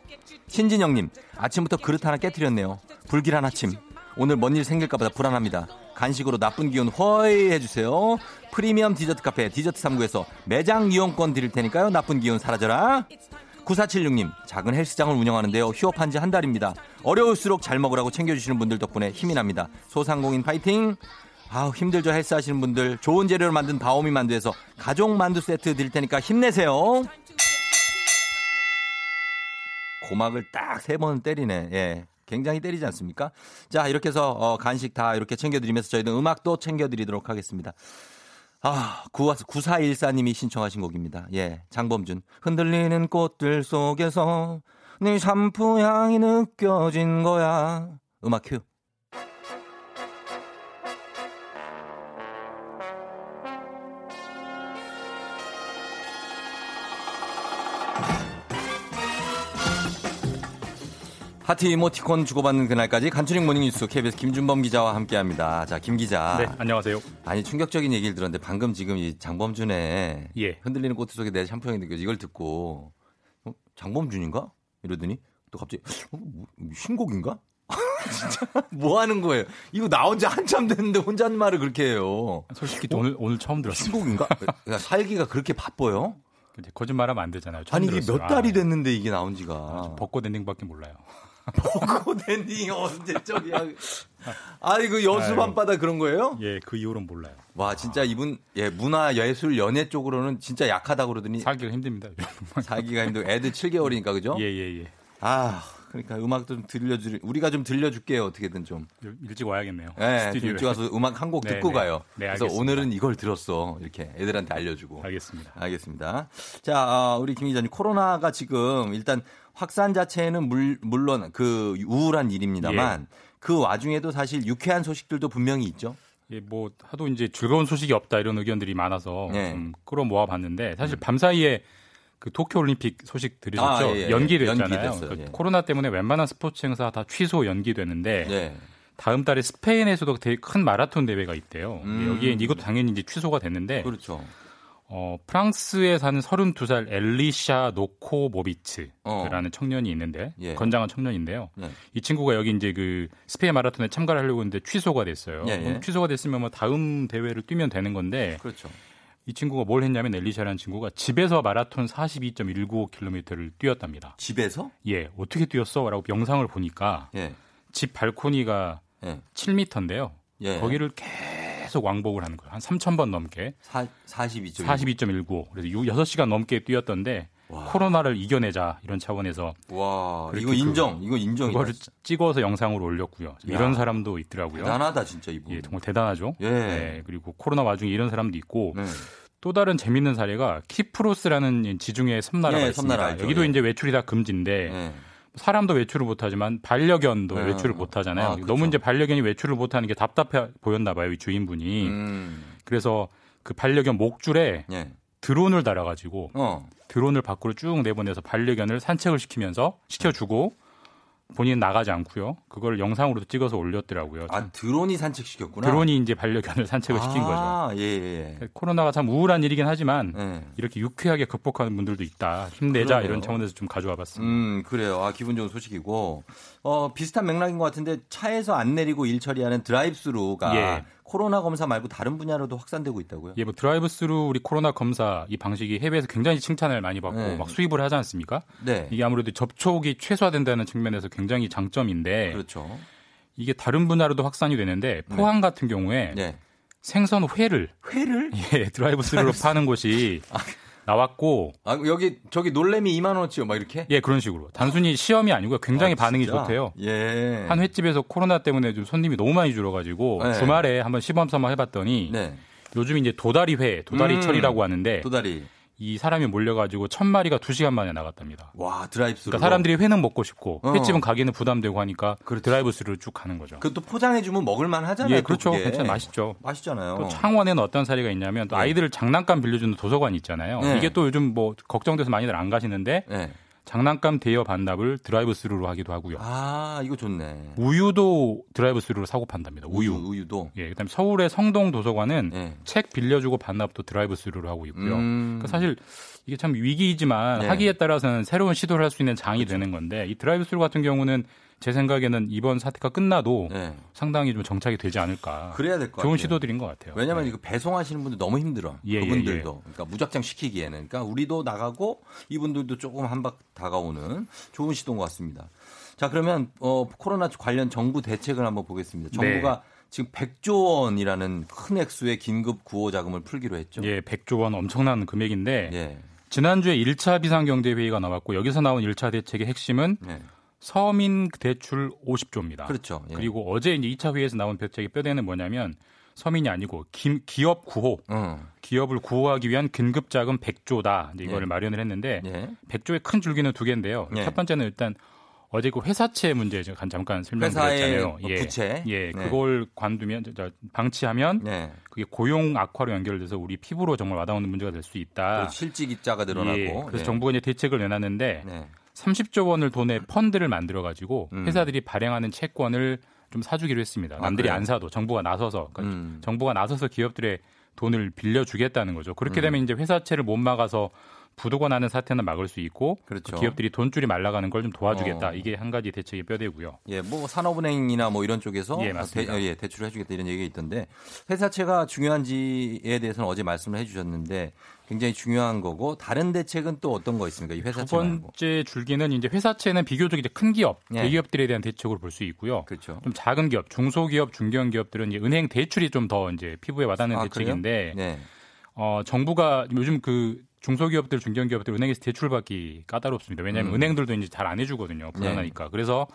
신진영님, 아침부터 그릇 하나 깨뜨렸네요. 불길한 아침. 오늘 뭔 일 생길까보다 불안합니다. 간식으로 나쁜 기운 허이 해주세요. 프리미엄 디저트 카페 디저트 삼 구에서 매장 이용권 드릴 테니까요. 나쁜 기운 사라져라. 구사칠육님, 작은 헬스장을 운영하는데요. 휴업한 지 한 달입니다. 어려울수록 잘 먹으라고 챙겨주시는 분들 덕분에 힘이 납니다. 소상공인 파이팅! 아우, 힘들죠. 헬스 하시는 분들. 좋은 재료로 만든 바오미 만두에서 가족 만두 세트 드릴 테니까 힘내세요. 고막을 딱 세 번 때리네. 예. 굉장히 때리지 않습니까? 자, 이렇게 해서 어, 간식 다 이렇게 챙겨드리면서 저희는 음악도 챙겨드리도록 하겠습니다. 아, 구사일사님이 신청하신 곡입니다. 예, 장범준. 흔들리는 꽃들 속에서 네 샴푸 향이 느껴진 거야. 음악 큐. 하트 이모티콘 주고받는 그날까지 간추린 모닝뉴스 케이비에스 김준범 기자와 함께합니다. 자, 김 기자. 네, 안녕하세요. 아니, 충격적인 얘기를 들었는데 방금 지금 이 장범준의 예. 흔들리는 꽃 속에 내 샴푸향이 느껴져 이걸 듣고 어, 장범준인가? 이러더니 또 갑자기 어, 뭐, 신곡인가? 진짜 뭐 하는 거예요? 이거 나온 지 한참 됐는데 혼잣말을 그렇게 해요. 솔직히 어, 오늘 오늘 처음 들었어요. 신곡인가? 그러니까 살기가 그렇게 바빠요? 거짓말하면 안 되잖아요. 아니, 이게 들었어요. 몇 달이 됐는데 이게 나온 지가. 벚꽃 엔딩밖에 몰라요. 벚꽃 엔딩이 언제적이야. 아이고, 여수 밤바다 그런 거예요? 예, 그 이후로는 몰라요. 와, 진짜 아. 이분 예, 문화, 예술, 연예 쪽으로는 진짜 약하다고 그러더니. 살기가 힘듭니다. 살기가 힘들고 애들 일곱 개월이니까 그죠? 예, 예, 예. 아, 그러니까 음악도 좀 들려줄, 우리가 좀 들려줄게요. 어떻게든 좀. 일찍 와야겠네요. 네, 일찍 와서 음악 한 곡 듣고 네, 가요. 네, 그래서 알겠습니다. 오늘은 이걸 들었어. 이렇게 애들한테 알려주고. 알겠습니다. 알겠습니다. 자, 우리 김 기자님, 코로나가 지금 일단 확산 자체는 물, 물론 그 우울한 일입니다만 예. 그 와중에도 사실 유쾌한 소식들도 분명히 있죠. 예, 뭐 하도 이제 즐거운 소식이 없다 이런 의견들이 많아서 예. 좀 끌어모아 봤는데 사실 음. 밤 사이에 그 도쿄올림픽 소식 들으셨죠? 아, 예. 연기를 했잖아요. 그러니까 예. 코로나 때문에 웬만한 스포츠 행사 다 취소 연기되는데 예. 다음 달에 스페인에서도 되게 큰 마라톤 대회가 있대요. 음. 여기에 이것도 당연히 이제 취소가 됐는데 그렇죠. 어, 프랑스에 사는 서른두 살 엘리샤 노코모비츠라는 어. 청년이 있는데 예. 건장한 청년인데요. 예. 이 친구가 여기 이제 그 스페인 마라톤에 참가를 하려고 했는데 취소가 됐어요. 예. 취소가 됐으면 뭐 다음 대회를 뛰면 되는 건데 그렇죠. 이 친구가 뭘 했냐면 엘리샤라는 친구가 집에서 마라톤 사십이 점 일구오 킬로미터를 뛰었답니다. 집에서? 예. 어떻게 뛰었어? 라고 영상을 보니까 예. 집 발코니가 예. 칠 미터인데요. 예. 거기를 계속 왕복을 하는 거예요. 한 삼천 번 넘게. 사십이 점 일구. 사십이 점 일구. 그래서 여섯 시간 넘게 뛰었던데 와. 코로나를 이겨내자 이런 차원에서 와 이거 인정, 이거 인정이다. 그걸 찍어서 영상으로 올렸고요. 이런 야. 사람도 있더라고요. 대단하다 진짜 이분. 예, 정말 대단하죠. 예. 네, 그리고 코로나 와중에 이런 사람도 있고 네. 또 다른 재밌는 사례가 키프로스라는 지중해 섬나라가 예, 있습니다. 섬나라 여기도 예. 이제 외출이 다 금지인데 예. 사람도 외출을 못하지만 반려견도 예. 외출을 못하잖아요. 아, 너무 이제 반려견이 외출을 못하는 게 답답해 보였나 봐요 이 주인분이. 음. 그래서 그 반려견 목줄에 예. 드론을 달아가지고 어. 드론을 밖으로 쭉 내보내서 반려견을 산책을 시키면서 시켜주고 본인은 나가지 않고요. 그걸 영상으로도 찍어서 올렸더라고요. 아, 드론이 산책시켰구나. 드론이 이제 반려견을 산책을 아, 시킨 거죠. 예, 예. 코로나가 참 우울한 일이긴 하지만 예. 이렇게 유쾌하게 극복하는 분들도 있다. 힘내자 그러네요. 이런 차원에서 좀 가져와 봤습니다. 음, 그래요. 아, 기분 좋은 소식이고. 어, 비슷한 맥락인 것 같은데 차에서 안 내리고 일 처리하는 드라이브스루가 예. 코로나 검사 말고 다른 분야로도 확산되고 있다고요? 예, 뭐 드라이브스루 우리 코로나 검사 이 방식이 해외에서 굉장히 칭찬을 많이 받고 네. 막 수입을 하지 않습니까? 네. 이게 아무래도 접촉이 최소화된다는 측면에서 굉장히 장점인데 그렇죠. 이게 다른 분야로도 확산이 되는데 포항 네. 같은 경우에 네. 생선 회를 회를 예, 드라이브스루로 파는 곳이 아. 나왔고 아, 여기 저기 놀래미 이만 원어치요 막 이렇게? 예, 그런 식으로. 단순히 시험이 아니고요. 굉장히 아, 반응이 좋대요. 예. 한 횟집에서 코로나 때문에 좀 손님이 너무 많이 줄어가지고 예. 주말에 한번 시범 삼아 해봤더니 네. 요즘 이제 도다리회, 도다리철이라고 하는데 도다리. 이 사람이 몰려가지고 천 마리가 두 시간 만에 나갔답니다. 와, 드라이브스루. 그러니까 사람들이 회는 먹고 싶고 어. 횟집은 가기는 부담되고 하니까 그렇지. 드라이브스루를 쭉 가는 거죠. 그것도 포장해주면 먹을만 하잖아요. 예, 그렇죠. 괜찮 맛있죠. 맛있잖아요. 또 창원에는 어떤 사례가 있냐면 또 아이들 네. 장난감 빌려주는 도서관이 있잖아요. 네. 이게 또 요즘 뭐 걱정돼서 많이들 안 가시는데 네. 장난감 대여 반납을 드라이브스루로 하기도 하고요. 아, 이거 좋네. 우유도 드라이브스루로 사고 판답니다. 우유. 우유 우유도. 예, 그다음에 서울의 성동 도서관은 예. 책 빌려주고 반납도 드라이브스루로 하고 있고요. 음. 그러니까 사실 이게 참 위기이지만 네. 하기에 따라서는 새로운 시도를 할 수 있는 장이 그렇죠. 되는 건데 이 드라이브스루 같은 경우는 제 생각에는 이번 사태가 끝나도 네. 상당히 좀 정착이 되지 않을까. 그래야 될 것 같아요. 좋은 시도들인 것 같아요. 왜냐하면 네. 이거 배송하시는 분들 너무 힘들어. 예, 그분들도. 예, 예. 그러니까 무작정 시키기에는. 그러니까 우리도 나가고 이분들도 조금 한 박 다가오는 좋은 시도인 것 같습니다. 자, 그러면 어, 코로나 관련 정부 대책을 한번 보겠습니다. 정부가 네. 지금 백조 원이라는 큰 액수의 긴급 구호 자금을 풀기로 했죠. 예, 백조 원 엄청난 금액인데 예. 지난주에 일 차 비상경제회의가 나왔고 여기서 나온 일 차 대책의 핵심은 예. 서민 대출 오십조입니다. 그렇죠. 예. 그리고 어제 이제 이 차 회의에서 나온 대책의 뼈대는 뭐냐면 서민이 아니고 기, 기업 구호, 어. 기업을 구호하기 위한 긴급 자금 백조다. 이제 이거를 예. 마련을 했는데 예. 백조의 큰 줄기는 두 개인데요. 예. 첫 번째는 일단 어제 그 회사채 문제 제가 잠깐 설명드렸잖아요. 회사의 예. 부채. 예, 그걸 네. 관두면 방치하면 네. 그게 고용 악화로 연결돼서 우리 피부로 정말 와닿는 문제가 될 수 있다. 실직 입자가 늘어나고. 예. 그래서 네. 정부가 이제 대책을 내놨는데 네. 삼십조 원을 돈의 펀드를 만들어 가지고 회사들이 발행하는 채권을 좀 사주기로 했습니다. 남들이 아, 안 사도 정부가 나서서 그러니까 음. 정부가 나서서 기업들의 돈을 빌려주겠다는 거죠. 그렇게 되면 음. 이제 회사채를 못 막아서 부도가 나는 사태는 막을 수 있고 그렇죠. 그 기업들이 돈줄이 말라가는 걸 좀 도와주겠다. 어. 이게 한 가지 대책의 뼈대고요. 예, 뭐 산업은행이나 뭐 이런 쪽에서 예, 맞습니다. 대, 예, 대출을 해주겠다 이런 얘기가 있던데 회사채가 중요한지에 대해서는 어제 말씀을 해주셨는데 굉장히 중요한 거고 다른 대책은 또 어떤 거 있습니까? 이 회사채 두 번째 줄기는 이제 회사채는 비교적 이제 큰 기업, 예. 대기업들에 대한 대책으로 볼 수 있고요. 그렇죠. 좀 작은 기업, 중소기업, 중견기업들은 이제 은행 대출이 좀 더 이제 피부에 와닿는 아, 대책인데 네. 어, 정부가 요즘 그 중소기업들, 중견기업들 은행에서 대출받기 까다롭습니다. 왜냐하면 음. 은행들도 이제 잘 안 해주거든요. 불안하니까. 네. 그래서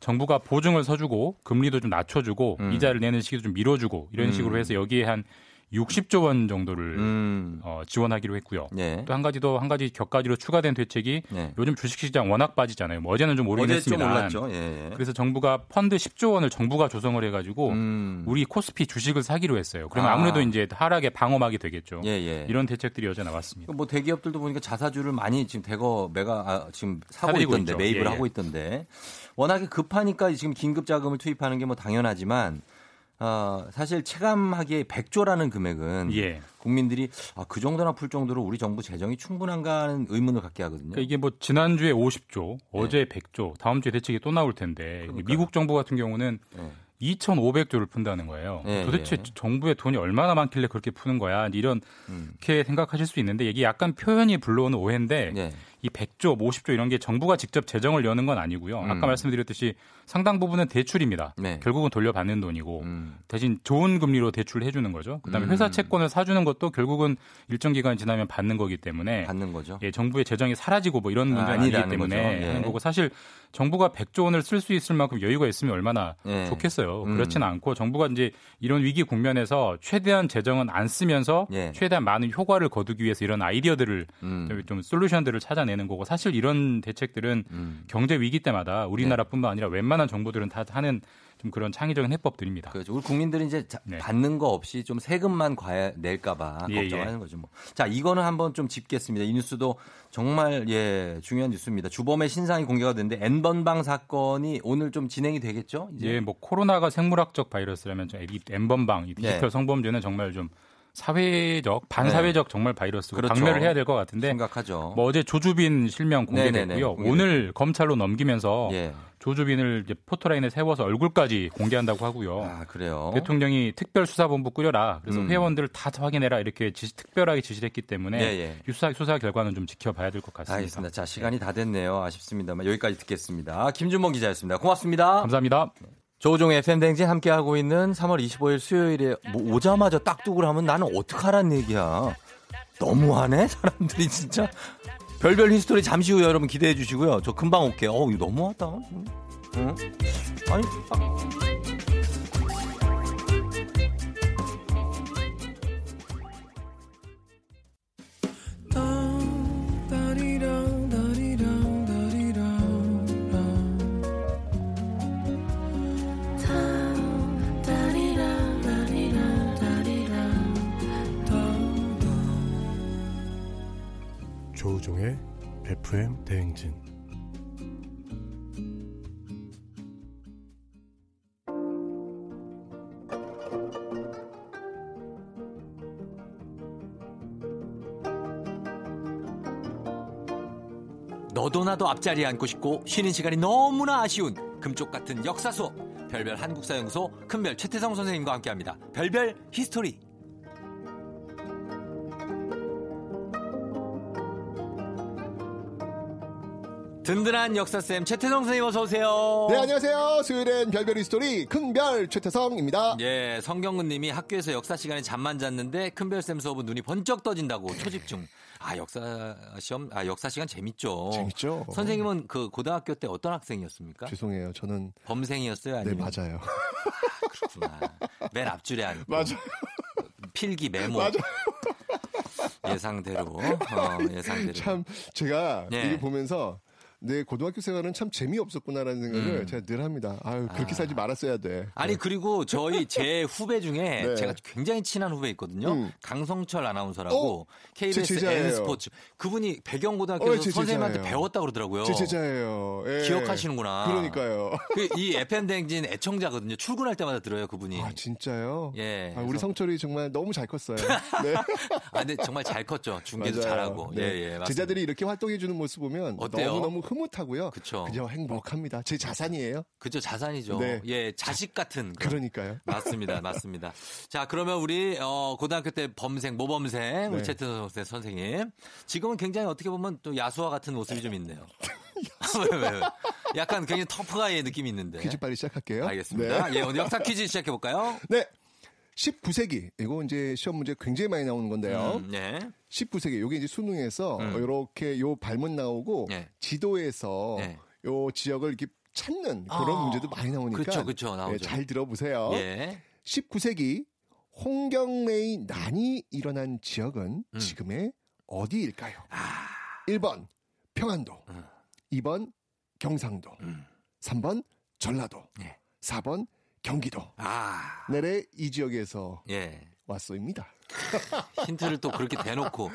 정부가 보증을 서주고 금리도 좀 낮춰주고 음. 이자를 내는 시기도 좀 밀어주고 이런 음. 식으로 해서 여기에 한 육십조 원 정도를 음. 어, 지원하기로 했고요. 네. 또 한 가지 더 한 가지 격가지로 추가된 대책이 네. 요즘 주식시장 워낙 빠지잖아요. 뭐 어제는 좀 오르긴 했습니다만. 어제 좀 올랐죠. 예. 그래서 정부가 펀드 십조 원을 정부가 조성을 해가지고 음. 우리 코스피 주식을 사기로 했어요. 그러면 아. 아무래도 이제 하락에 방어막이 되겠죠. 예, 예. 이런 대책들이 어제 나왔습니다. 뭐 대기업들도 보니까 자사주를 많이 지금 대거 매가 아, 지금 사고 있던데 있죠. 매입을 예, 하고 예. 있던데 워낙에 급하니까 지금 긴급 자금을 투입하는 게 뭐 당연하지만. 어, 사실 체감하기에 백조라는 금액은 예. 국민들이 아, 그 정도나 풀 정도로 우리 정부 재정이 충분한가 하는 의문을 갖게 하거든요. 그러니까 이게 뭐 지난주에 오십조, 어제 예. 백조, 다음 주에 대책이 또 나올 텐데 그러니까요. 미국 정부 같은 경우는 예. 이천오백조를 푼다는 거예요. 예, 도대체 예. 정부의 돈이 얼마나 많길래 그렇게 푸는 거야? 이런 음. 이렇게 생각하실 수 있는데 이게 약간 표현이 불러오는 오해인데 예. 이 백조, 오십조 이런 게 정부가 직접 재정을 여는 건 아니고요. 아까 음. 말씀드렸듯이 상당 부분은 대출입니다. 네. 결국은 돌려받는 돈이고 음. 대신 좋은 금리로 대출을 해주는 거죠. 그다음에 음. 회사 채권을 사주는 것도 결국은 일정 기간이 지나면 받는 거기 때문에 받는 거죠. 예, 정부의 재정이 사라지고 뭐 이런 문제가 아, 아니기 때문에 예. 하는 거고 사실 정부가 백조 원을 쓸 수 있을 만큼 여유가 있으면 얼마나 예. 좋겠어요. 음. 그렇지는 않고 정부가 이제 이런 위기 국면에서 최대한 재정은 안 쓰면서 예. 최대한 많은 효과를 거두기 위해서 이런 아이디어들을 음. 좀 솔루션들을 찾아 내는 거고 사실 이런 대책들은 음. 경제 위기 때마다 우리나라뿐만 아니라 웬만한 정부들은 다 하는 좀 그런 창의적인 해법들입니다. 그렇죠. 우리 국민들은 이제 네. 받는 거 없이 좀 세금만 과외 낼까봐 예, 걱정하는 예. 거죠. 뭐. 자, 이거는 한번 좀 짚겠습니다. 이 뉴스도 정말 예 중요한 뉴스입니다. 주범의 신상이 공개가 됐는데 N번방 사건이 오늘 좀 진행이 되겠죠? 이제? 예, 뭐 코로나가 생물학적 바이러스라면 N번방 이 디지털 네. 성범죄는 정말 좀 사회적, 반사회적 네. 정말 바이러스고 그렇죠. 박멸을 해야 될 것 같은데 심각하죠. 뭐 어제 조주빈 실명 공개됐고요. 네네네. 오늘 검찰로 넘기면서 예. 조주빈을 이제 포토라인에 세워서 얼굴까지 공개한다고 하고요. 아, 그래요? 대통령이 특별수사본부 꾸려라. 그래서 음. 회원들을 다 확인해라 이렇게 지시, 특별하게 지시를 했기 때문에 예, 예. 수사, 수사 결과는 좀 지켜봐야 될 것 같습니다. 알겠습니다. 자, 시간이 다 됐네요. 아쉽습니다만 여기까지 듣겠습니다. 김준범 기자였습니다. 고맙습니다. 감사합니다. 조우종의 에프엠 댕진 함께하고 있는 삼월 이십오일 수요일에 뭐 오자마자 딱둑을 하면 나는 어떡하란 얘기야. 너무하네 사람들이 진짜. 별별 히스토리 잠시 후 여러분 기대해 주시고요. 저 금방 올게요. 어우 이거 너무하다. 응? 응? 아니 아. 조우종의 에프엠 대행진. 너도 나도 앞자리에 앉고 싶고 쉬는 시간이 너무나 아쉬운 금쪽 같은 역사 수업, 별별 한국사연구소 큰별 최태성 선생님과 함께합니다. 별별 히스토리. 든든한 역사쌤 최태성 선생님 어서오세요. 네, 안녕하세요. 수요일엔 별별 히스토리 큰별 최태성입니다. 예, 성경근님이 학교에서 역사 시간에 잠만 잤는데 큰별쌤 수업은 눈이 번쩍 떠진다고 초집중. 아, 역사 시험, 아, 역사 시간 재밌죠. 재밌죠. 선생님은 그 고등학교 때 어떤 학생이었습니까? 죄송해요. 저는. 범생이었어요? 아니면? 네, 맞아요. 아, 그렇구나. 맨 앞줄에 앉고. 맞아요. 필기 메모. 맞아요. 예상대로. 어, 예상대로. 참, 제가 예. 이게 보면서 내 고등학교 생활은 참 재미없었구나라는 생각을 음. 제가 늘 합니다. 아유, 그렇게 아. 살지 말았어야 돼. 아니, 네. 그리고 저희 제 후배 중에 네. 제가 굉장히 친한 후배 있거든요. 음. 강성철 아나운서라고 어? 케이비에스 N스포츠. 그분이 배경고등학교에서 어, 선생님한테 배웠다고 그러더라고요. 제 제자예요. 예. 기억하시는구나. 그러니까요. 그, 이 에프엠 댕진 애청자거든요. 출근할 때마다 들어요, 그분이. 아, 진짜요? 예. 아, 우리 그래서... 성철이 정말 너무 잘 컸어요. 네. 아, 근데 정말 잘 컸죠. 중계도 맞아요. 잘하고. 네. 예, 예. 맞습니다. 제자들이 이렇게 활동해주는 모습 보면 어때요? 너무너무 흐뭇하고요. 그쵸. 그냥 행복합니다. 제 자산이에요. 그죠, 자산이죠. 네. 예, 자식 같은. 자, 그러니까요. 맞습니다, 맞습니다. 자, 그러면 우리 어, 고등학교 때 범생, 모범생, 네. 우리 채튼 선생님. 지금은 굉장히 어떻게 보면 또 야수와 같은 모습이 좀 있네요. 왜, 왜, 왜. 약간 굉장히 터프가이의 느낌이 있는데. 퀴즈 빨리 시작할게요. 알겠습니다. 네. 예, 오늘 역사 퀴즈 시작해 볼까요? 네. 십구 세기. 이거 이제 시험 문제 굉장히 많이 나오는 건데요. 음, 네. 십구 세기. 요게 이제 수능에서 음. 요렇게 요 발문 나오고 네. 지도에서 네. 요 지역을 이렇게 찾는 그런 아, 문제도 많이 나오니까. 그렇죠, 그렇죠. 나오죠. 네, 잘 들어보세요. 예. 십구 세기 홍경래의 난이 일어난 지역은 음. 지금의 어디일까요? 아. 일 번 평안도, 음. 이 번 경상도, 음. 삼 번 전라도, 예. 사 번 경기도. 아. 내래 이 지역에서 예. 왔소입니다. 힌트를 또 그렇게 대놓고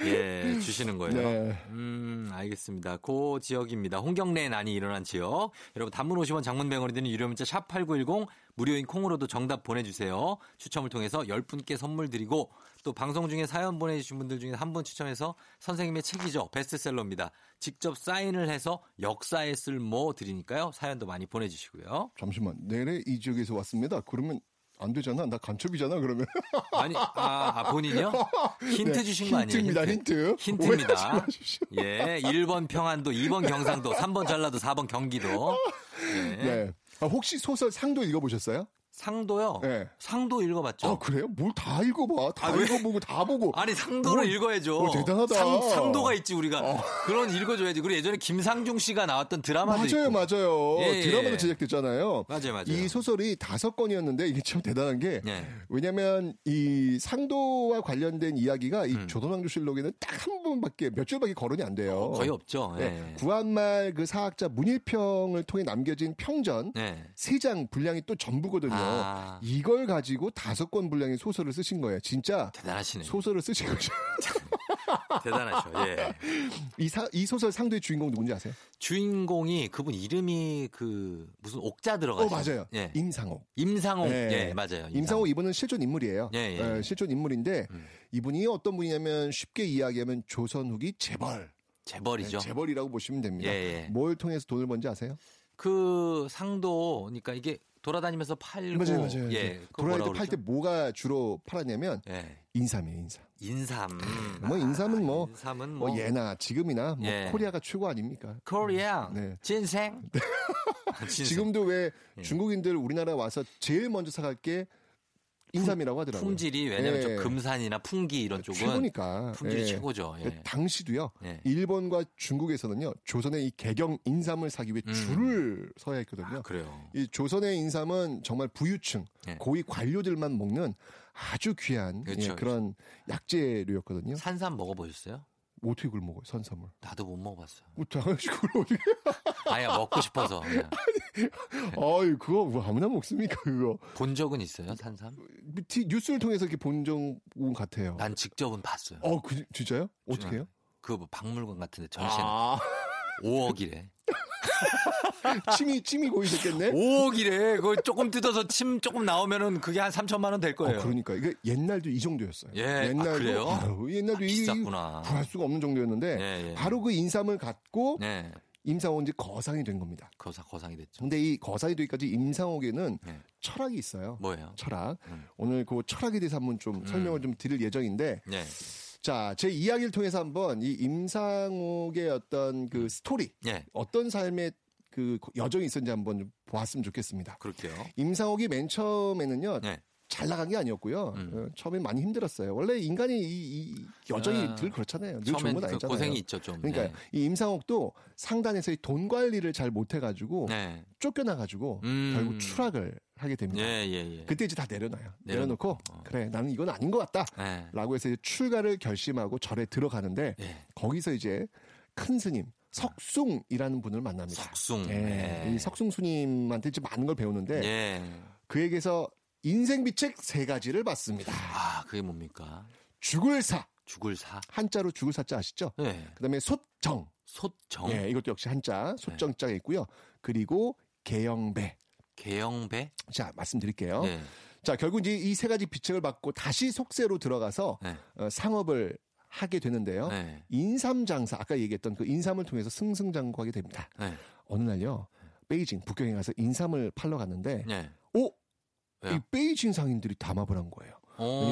예 주시는 거예요. 네. 음, 알겠습니다. 그 지역입니다. 홍경래의 난이 일어난 지역. 여러분 단문 오십 원, 장문 백 원이 되는 유료 문자 샵 팔구일공 무료인 콩으로도 정답 보내주세요. 추첨을 통해서 열 분께 선물 드리고 또 방송 중에 사연 보내주신 분들 중에 한 분 추첨해서 선생님의 책이죠. 베스트셀러입니다. 직접 사인을 해서 역사에 쓸모 드리니까요. 사연도 많이 보내주시고요. 잠시만. 내래 이 지역에서 왔습니다. 그러면 안 되잖아. 나 간첩이잖아, 그러면. 아니, 아, 아 본인이요? 힌트 네, 주신 거 아니에요? 힌트입니다, 힌트. 힌트. 힌트입니다. 예, 일 번 평안도, 이 번 경상도, 삼 번 전라도, 사 번 경기도. 네. 네. 아, 혹시 소설 상도 읽어보셨어요? 상도요? 네. 상도 읽어봤죠. 아, 그래요? 뭘 다 읽어봐. 다 아, 읽어보고 다 보고. 아니, 상도를 뭘, 읽어야죠. 오, 대단하다. 상, 상도가 있지, 우리가. 어. 그런 읽어줘야지. 그리고 예전에 김상중 씨가 나왔던 드라마도 맞아요, 있고. 맞아요. 예, 예. 드라마도 제작됐잖아요. 맞아요, 맞아요. 이 소설이 다섯 권이었는데 이게 참 대단한 게 예. 왜냐면 이 상도와 관련된 이야기가 이 음. 조선왕조실록에는 딱 한 번밖에 몇 줄밖에 거론이 안 돼요. 어, 거의 없죠. 예. 예. 구한말 그 사학자 문일평을 통해 남겨진 평전 예. 세 장 분량이 또 전부거든요. 아. 아. 이걸 가지고 다섯 권 분량의 소설을 쓰신 거예요. 진짜 대단하시네요. 소설을 쓰신 거죠. 대단하죠. 예. 이, 사, 이 소설 상도의 주인공 누군지 아세요? 주인공이 그분 이름이 그 무슨 옥자 들어가죠. 어, 맞아요. 예. 임상옥. 임상옥. 예, 예 맞아요. 임상옥. 임상옥 이분은 실존 인물이에요. 예, 예. 예, 실존 인물인데 음. 이분이 어떤 분이냐면 쉽게 이야기하면 조선 후기 재벌. 재벌이죠. 예, 재벌이라고 보시면 됩니다. 예, 예. 뭘 통해서 돈을 번지 아세요? 그 상도 그러니까 이게 돌아다니면서 팔고 맞아요, 맞아요. 예, 돌아다니면서 팔 때 뭐가 주로 팔았냐면 예. 인삼이에요, 인삼. 인삼. 아, 뭐 인삼은 뭐, 인삼은 뭐, 뭐 예나 지금이나 뭐 예. 코리아가 최고 아닙니까? 코리아. 네. 진생. 네. 진생. 지금도 왜 예. 중국인들 우리나라 와서 제일 먼저 사갈 게 인삼이라고 하더라고요. 품질이 왜냐면 예. 좀 금산이나 풍기 이런 쪽은 최고니까. 품질이 예. 최고죠. 예. 당시도요. 예. 일본과 중국에서는요. 조선의 이 개경 인삼을 사기 위해 음. 줄을 서야 했거든요. 아, 그래요. 이 조선의 인삼은 정말 부유층, 예. 고위 관료들만 먹는 아주 귀한 그렇죠, 예, 그런 그렇죠. 약재료였거든요. 산삼 먹어보셨어요? 어떻게 그걸 먹어요? 산삼을. 나도 못 먹어봤어요. 당연히 그걸 어떻게. 아야 먹고 싶어서. 그냥. 아니, 아유 그거 뭐 아무나 먹습니까 그거? 본 적은 있어요 산삼? 뉴스를 통해서 이렇게 본 적은 같아요. 난 직접은 봤어요. 어, 그, 진짜요? 어떻게요? 그 박물관 같은데 전신 아~ 오억이래. 침이, 침이 고이셨겠네? 오억이래. 그거 조금 뜯어서 침 조금 나오면은 그게 한 삼천만 원 될 거예요. 어, 그러니까. 이게 옛날도 이 정도였어요. 예. 옛날도. 아, 그래요? 옛날도 아, 이. 비쌌구나. 구할 수가 없는 정도였는데. 예, 예. 바로 그 인삼을 갖고. 예. 임상옥이 거상이 된 겁니다. 거사, 거상이 됐죠. 근데 이 거상이 되기까지 임상옥에는 네. 철학이 있어요. 뭐예요? 철학. 음. 오늘 그 철학에 대해서 한번 좀 음. 설명을 좀 드릴 예정인데. 네. 자, 제 이야기를 통해서 한번 이 임상옥의 어떤 그 스토리. 네. 어떤 삶의 그 여정이 있었는지 한번 보았으면 좋겠습니다. 그럴게요. 임상옥이 맨 처음에는요. 네. 잘 나간 게 아니었고요. 음. 처음엔 많이 힘들었어요. 원래 인간이 이, 이 여전히 아, 늘 그렇잖아요. 늘 좋은 건 아니잖아요. 그 고생이 있죠, 좀. 그러니까 네. 이 임상옥도 상단에서의 돈 관리를 잘 못해가지고 네. 쫓겨나가지고 음. 결국 추락을 하게 됩니다. 예, 예, 예. 그때 이제 다 내려놔요. 내려놓고 어. 그래 나는 이건 아닌 것 같다라고 네. 해서 이제 출가를 결심하고 절에 들어가는데 네. 거기서 이제 큰 스님. 석숭이라는 분을 만납니다. 석숭. 예. 네. 이 석숭 스님한테 이제 많은 걸 배우는데 네. 그에게서 인생 비책 세 가지를 받습니다. 아, 그게 뭡니까? 죽을 사. 죽을 사. 한자로 죽을 사자 아시죠? 네. 그 다음에 솥정. 솥정. 예, 이것도 역시 한자. 솥정자가 있고요. 그리고 개영배. 개영배? 자, 말씀드릴게요. 네. 자, 결국 이제 이 세 가지 비책을 받고 다시 속세로 들어가서 네. 어, 상업을 하게 되는데요. 네. 인삼장사. 아까 얘기했던 그 인삼을 통해서 승승장구하게 됩니다. 네. 어느 날요. 베이징, 북경에 가서 인삼을 팔러 갔는데 네. 오! 왜요? 이 베이징 상인들이 담합을 한 거예요.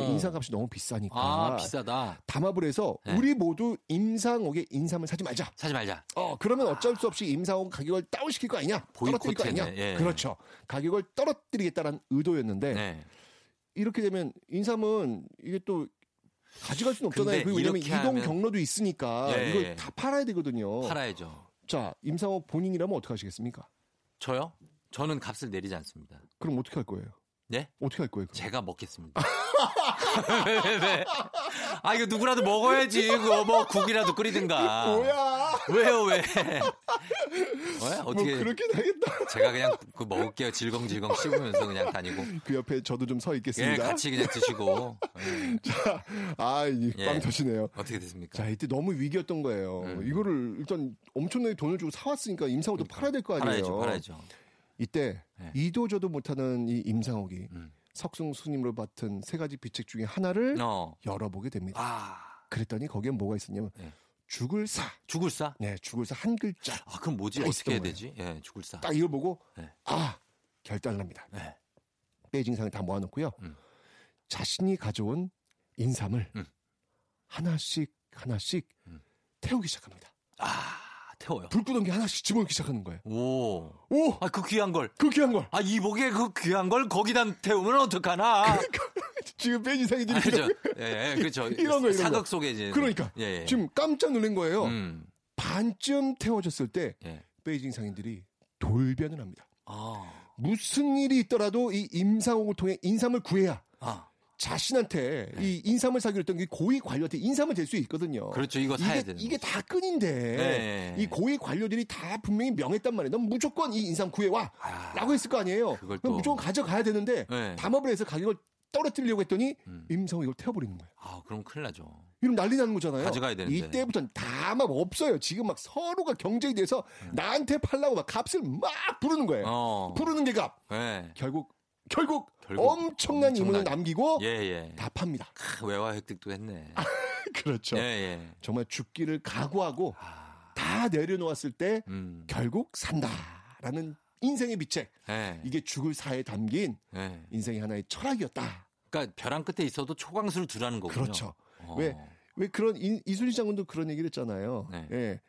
인삼값이 너무 비싸니까. 아, 비싸다. 담합을 해서 네. 우리 모두 임상옥의 인삼을 사지 말자. 사지 말자. 어, 그러면 어쩔 아. 수 없이 임상옥 가격을 다운시킬 거 아니냐. 떨어뜨릴 거 아니냐. 예. 그렇죠. 가격을 떨어뜨리겠다는 의도였는데 네. 이렇게 되면 인삼은 이게 또 가져갈 수는 없잖아요. 왜냐하면 이동 하면... 경로도 있으니까 예. 이걸 다 팔아야 되거든요. 팔아야죠. 자, 임상옥 본인이라면 어떻게 하시겠습니까? 저요? 저는 값을 내리지 않습니다. 그럼 어떻게 할 거예요? 네? 어떻게 할 거예요? 그럼? 제가 먹겠습니다. 왜, 왜? 아, 이거 누구라도 먹어야지. 그거 뭐 국이라도 끓이든가. 뭐야? 왜요, 왜? 왜? 어떻게? 뭐 그렇게 되겠다. 제가 그냥 그 먹을게요. 질겅질겅 씹으면서 그냥 다니고. 그 옆에 저도 좀 서 있겠습니다. 예, 같이 그냥 드시고. 예. 자, 아, 이 빵 터지네요. 예. 어떻게 됐습니까? 자, 이때 너무 위기였던 거예요. 음. 이거를 일단 엄청나게 돈을 주고 사왔으니까 임상옥도 그러니까. 팔아야 될 거 아니에요? 팔아야죠, 팔아야죠. 이때 네. 이도저도 못하는 이 임상옥이 음. 석숭 스님으로 맡은 세 가지 비책 중에 하나를 어. 열어보게 됩니다. 아. 그랬더니 거기에 뭐가 있었냐면 네. 죽을사. 죽을사? 네, 죽을사 한 글자. 아, 그럼 뭐지? 어떻게 해야 거예요. 되지? 예, 네, 죽을사. 딱 이걸 보고 네. 아, 결단을 합니다. 네. 베이징상을 다 모아놓고요. 음. 자신이 가져온 인삼을 음. 하나씩 하나씩 음. 태우기 시작합니다. 아. 태워요. 불 끄던 게 하나씩 집어넣기 시작하는 거예요. 오. 오! 아, 그 귀한 걸. 그 귀한 걸. 아, 이 목에 그 귀한 걸 거기다 태우면 어떡하나. 그러니까. 지금 뺀이상이 들리죠. 그렇죠. 예, 예, 그렇죠. 이런 거, 이런 사극 거. 속에 이제. 그러니까. 예, 예. 지금 깜짝 놀란 거예요. 음. 반쯤 태워졌을 때, 예. 베이징 상인들이 돌변을 합니다. 아. 무슨 일이 있더라도 이 임상옥을 통해 인삼을 구해야. 아. 자신한테 네. 이 인삼을 사기로 했던 게 고위 관료한테 인삼을 될 수 있거든요. 그렇죠. 이거 사야 되는 이게 다 끈인데 네. 이 고위 관료들이 다 분명히 명했단 말이에요. 넌 무조건 이 인삼 구해와 아, 라고 했을 거 아니에요. 그걸 또... 무조건 가져가야 되는데 네. 담합을 해서 가격을 떨어뜨리려고 했더니 음. 임상옥이 이걸 태워버리는 거예요. 아, 그럼 큰일 나죠. 이러면 난리 나는 거잖아요. 가져가야 되는데. 이때부터는 담합 없어요. 지금 막 서로가 경쟁이 돼서 음. 나한테 팔라고 막 값을 막 부르는 거예요. 어. 부르는 게 값. 네. 결국 결국, 결국 엄청난, 엄청난 이문을 남기고 예, 예. 다 팝니다. 크, 외화 획득도 했네. 그렇죠. 예, 예. 정말 죽기를 각오하고 아... 다 내려놓았을 때 음. 결국 산다라는 인생의 비책. 예. 이게 죽을 사에 담긴 예. 인생의 하나의 철학이었다. 그러니까 벼랑 끝에 있어도 초강수를 두라는 거군요. 그렇죠. 왜, 왜 그런 이, 이순신 장군도 그런 얘기를 했잖아요. 예. 예.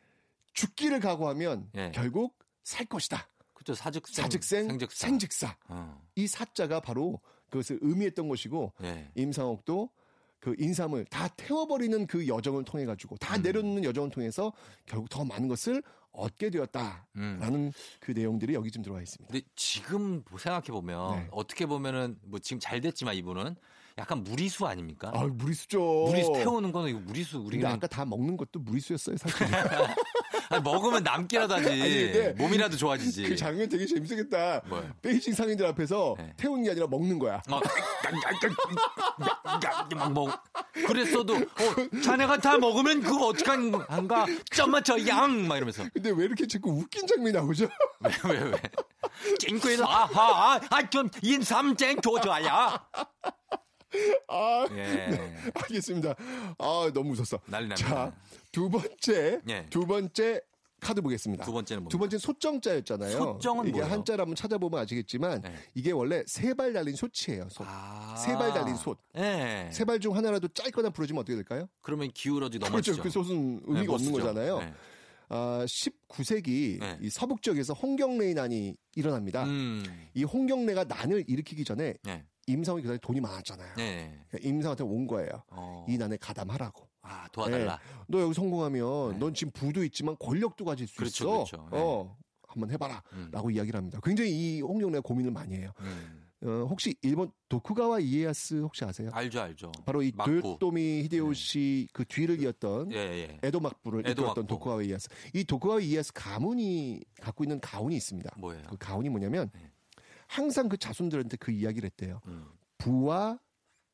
죽기를 각오하면 예. 결국 살 것이다. 그렇죠. 사직생, 사직생 생직사. 생직사. 어. 이 사자가 바로 그것을 의미했던 것이고 예. 임상옥도 그 인삼을 다 태워버리는 그 여정을 통해 가지고 다 음. 내려놓는 여정을 통해서 결국 더 많은 것을 얻게 되었다라는 음. 그 내용들이 여기 좀 들어와 있습니다. 근데 지금 생각해보면 네. 어떻게 보면은 뭐 지금 잘 됐지만 이분은 약간 무리수 아닙니까? 아, 무리수죠. 무리수 태우는 거는 이거 무리수. 우리가 아까 다 먹는 것도 무리수였어요 사실. 아니, 먹으면 남기라도 하지. 아니, 근데 몸이라도 좋아지지. 그 장면 되게 재밌겠다. 뭐요? 베이징 상인들 앞에서 네. 태우는 게 아니라 먹는 거야. 어. 막 먹. 그랬어도 어, 자네가 다 먹으면 그거 어떡한가? 점 맞춰 양 막 이러면서. 근데 왜 이렇게 자꾸 웃긴 장면이 나오죠? 왜 왜 왜? 찡구일 아하 아좀 인삼쟁 도저야. 아, 예. 네, 알겠습니다. 아, 너무 웃었어. 난리 납니다. 자, 두 번째, 예. 두 번째 카드 보겠습니다. 두 번째는 뭡니까? 두 번째는 소정자였잖아요. 소정은 이게 뭐예요? 한자를 한번 찾아보면 아시겠지만 예. 이게 원래 세 발 달린 솥이에요. 솥. 아~ 세 발 달린 솥. 예. 세 발 중 하나라도 짧거나 부러지면 어떻게 될까요? 그러면 기울어지 넘어지죠. 그렇죠. 그 솥은 의미가 네, 없는 거잖아요. 네. 아, 십구 세기 네. 이 서북 지역에서 홍경래의 난이 일어납니다. 음. 이 홍경래가 난을 일으키기 전에 네. 임상옥이 그다음에 돈이 많았잖아요. 네. 그러니까 임상한테 온 거예요. 어. 이 난에 가담하라고. 아, 도와달라. 네. 너 여기 성공하면 네. 넌 지금 부도 있지만 권력도 가질 수 그렇죠, 있어. 그렇죠. 어, 네. 한번 해봐라. 음. 라고 이야기를 합니다. 굉장히 이 홍경래가 고민을 많이 해요. 음. 어, 혹시 일본 도쿠가와 이에야스 혹시 아세요? 알죠, 알죠. 바로 이 도요토미 히데요시 네. 그 뒤를 이었던 예, 예. 에도 막부를 이끌었던 도쿠가와 이에야스. 이 도쿠가와 이에야스 가문이 갖고 있는 가훈이 있습니다. 뭐예요? 그 가훈이 뭐냐면 네. 항상 그 자손들한테 그 이야기를 했대요. 음. 부와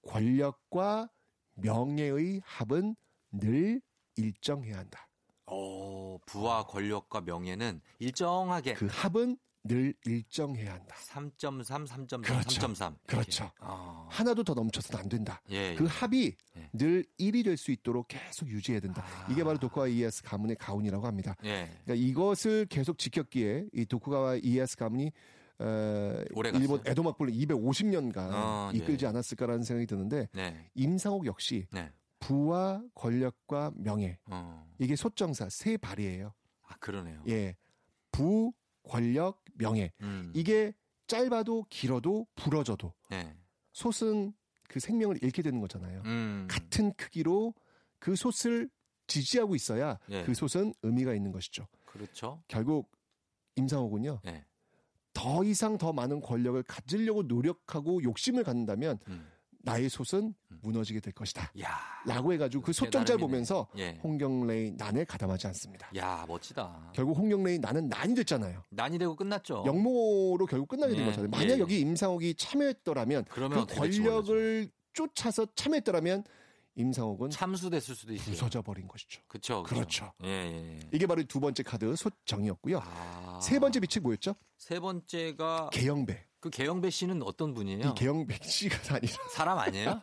권력과 명예의 합은 늘 일정해야 한다. 어, 부와 권력과 명예는 일정하게. 그 합은 늘 일정해야 한다. 삼 점 삼, 삼 점 삼, 그렇죠. 삼 점 삼. 그렇죠. 어. 하나도 더 넘쳐서는 안 된다. 예, 예. 그 합이 예. 늘 일이 될 수 있도록 계속 유지해야 된다. 아. 이게 바로 도쿠가와 이에야스 가문의 가훈이라고 합니다. 예. 그러니까 이것을 계속 지켰기에 이 도쿠가와 이에야스 가문이 어, 일본 에도 막부를 이백오십 년간 어, 이끌지 예. 않았을까라는 생각이 드는데 네. 임상옥 역시 네. 부와 권력과 명예 어. 이게 소정사 세 발이에요. 아 그러네요. 예, 부, 권력, 명예 음. 이게 짧아도 길어도 부러져도 네. 솥은 그 생명을 잃게 되는 거잖아요. 음. 같은 크기로 그 솥을 지지하고 있어야 예. 그 솥은 의미가 있는 것이죠. 그렇죠. 결국 임상옥은요. 네. 더 이상 더 많은 권력을 가지려고 노력하고 욕심을 갖는다면 음. 나의 솥은 음. 무너지게 될 것이다. 야, 라고 해가지고 그 솥정자를 보면서 예. 홍경래의 난에 가담하지 않습니다. 야 멋지다. 결국 홍경래의 난은 난이 됐잖아요. 난이 되고 끝났죠. 영모로 결국 끝나게 예. 된 거잖아요. 만약 예. 여기 임상옥이 참여했더라면 그 권력을 쫓아서 참여했더라면 임상옥은 참수됐을 수도 있어요. 부서져 버린 것이죠. 그렇죠. 그렇죠. 예, 예, 예. 이게 바로 두 번째 카드 소정이었고요. 아... 세 번째 빛이 뭐였죠? 세 번째가 개영배. 그 개영배 씨는 어떤 분이에요? 이 개영배 씨가 아니라 사람 아니에요?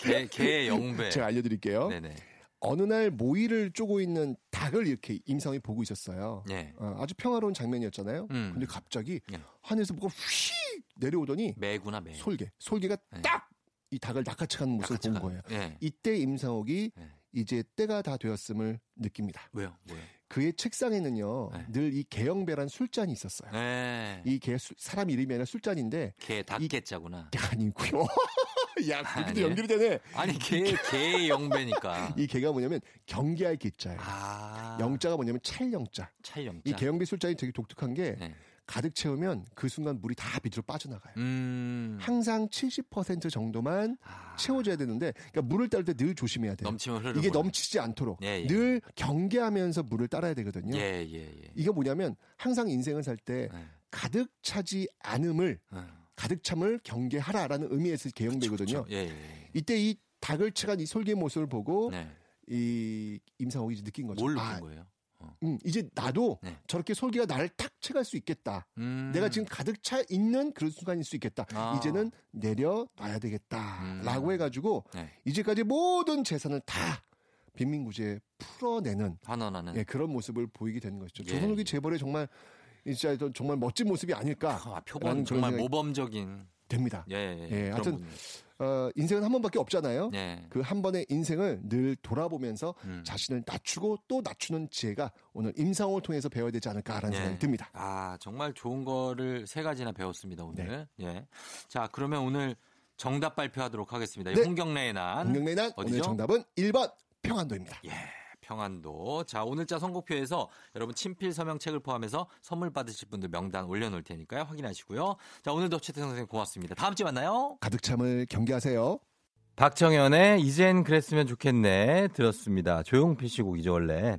개 개영배. 제가 알려드릴게요. 네네. 어느 날 모이를 쪼고 있는 닭을 이렇게 임상이 보고 있었어요. 네. 어, 아주 평화로운 장면이었잖아요. 음. 근데 갑자기 네. 하늘에서 뭐가 휙 내려오더니 매구나 매. 솔개. 솔개가 네. 딱. 이 닭을 낚아채가는 모습을 본 거예요. 예. 이때 임상옥이 예. 이제 때가 다 되었음을 느낍니다. 왜요? 뭐예요? 그의 책상에는요 예. 늘 이 개영배란 술잔이 있었어요. 예. 이 개 사람 이름이 아니라 술잔인데 개 닭개자구나. 아니고요. 야, 그것도 연결이 되네. 아니 개 개영배니까. 이 개가 뭐냐면 경계할 개자예요. 아. 영자가 뭐냐면 찰영자. 찰영자. 이 개영배 술잔이 되게 독특한 게. 예. 가득 채우면 그 순간 물이 다 밑으로 빠져나가요. 음. 항상 칠십 퍼센트 정도만 아. 채워줘야 되는데 그러니까 물을 따를 때 늘 조심해야 돼요. 넘치면 흐르는 이게 거예요. 넘치지 않도록 예, 예. 늘 경계하면서 물을 따라야 되거든요. 예, 예, 예. 이게 뭐냐면 항상 인생을 살 때 예. 가득 차지 않음을 예. 가득 참을 경계하라라는 의미에서 개영되거든요. 그쵸, 그쵸. 예, 예. 이때 이 닭을 채간 이 솔개 모습을 보고 예. 이 임상옥이 이제 느낀 거죠. 뭘 느낀 아, 거예요? 어. 음, 이제 나도 네. 저렇게 솔기가 나를 탁 채갈 수 있겠다. 음. 내가 지금 가득 차 있는 그런 순간일 수 있겠다. 아. 이제는 내려놔야 되겠다라고 음. 해가지고 네. 이제까지 모든 재산을 다 빈민구제에 풀어내는 환원하는 예, 그런 모습을 보이게 되는 것이죠. 예. 조선욱이 재벌의 정말 진짜 정말 멋진 모습이 아닐까. 아, 표본 정말 모범적인 됩니다. 예, 예, 예. 예 하여튼. 어, 인생은 한 번밖에 없잖아요. 네. 그 한 번의 인생을 늘 돌아보면서 음. 자신을 낮추고 또 낮추는 지혜가 오늘 임상옥을 통해서 배워야 되지 않을까라는 네. 생각이 듭니다. 아, 정말 좋은 거를 세 가지나 배웠습니다, 오늘. 네. 예. 자, 그러면 오늘 정답 발표하도록 하겠습니다. 네. 홍경래의 난. 홍경래의 난. 오늘 정답은 일 번 평안도입니다. 예. 평안도. 자, 오늘자 선곡표에서 여러분 친필 서명책을 포함해서 선물 받으실 분들 명단 올려놓을 테니까요. 확인하시고요. 자, 오늘도 최태성 선생님 고맙습니다. 다음 주에 만나요. 가득 참을 경계하세요. 박정현의 이젠 그랬으면 좋겠네 들었습니다. 조용필 씨 곡이죠 원래.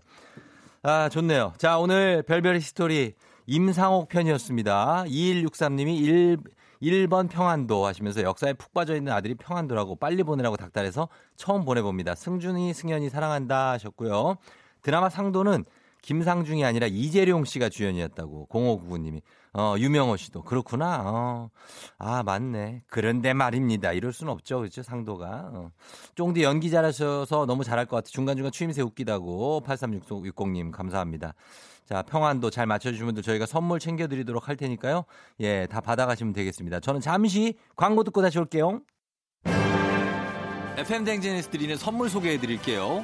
아, 좋네요. 자, 오늘 별별 히스토리 임상옥 편이었습니다. 이일육삼 님이 일, 일 번 평안도 하시면서 역사에 푹 빠져있는 아들이 평안도라고 빨리 보내라고 닥달해서 처음 보내봅니다. 승준이, 승현이 사랑한다 하셨고요. 드라마 상도는 김상중이 아니라 이재룡 씨가 주연이었다고 공오구구 님이. 어, 유명호 씨도. 그렇구나. 어. 아, 맞네. 그런데 말입니다. 이럴 순 없죠. 그렇죠? 상도가. 어. 쫑디 연기 잘하셔서 너무 잘할 것 같아요. 중간중간 추임새 웃기다고. 팔삼육공 님 감사합니다. 자, 평안도 잘 맞춰주신 분들 저희가 선물 챙겨드리도록 할 테니까요. 예, 다 받아가시면 되겠습니다. 저는 잠시 광고 듣고 다시 올게요. 에프엠 댕진에서 드리는 선물 소개해드릴게요.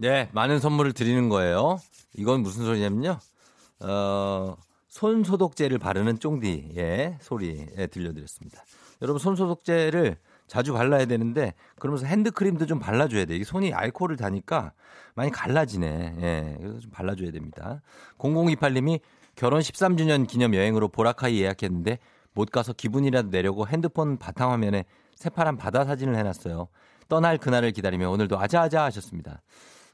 네, 많은 선물을 드리는 거예요. 이건 무슨 소리냐면요. 어, 손소독제를 바르는 쫑디의 소리에 들려드렸습니다. 여러분, 손소독제를 자주 발라야 되는데, 그러면서 핸드크림도 좀 발라줘야 돼. 이게 손이 알코올을 다니까 많이 갈라지네. 예, 그래서 좀 발라줘야 됩니다. 공공이팔 님이 결혼 십삼 주년 기념 여행으로 보라카이 예약했는데 못 가서 기분이라도 내려고 핸드폰 바탕화면에 새파란 바다 사진을 해놨어요. 떠날 그날을 기다리며 오늘도 아자아자 하셨습니다.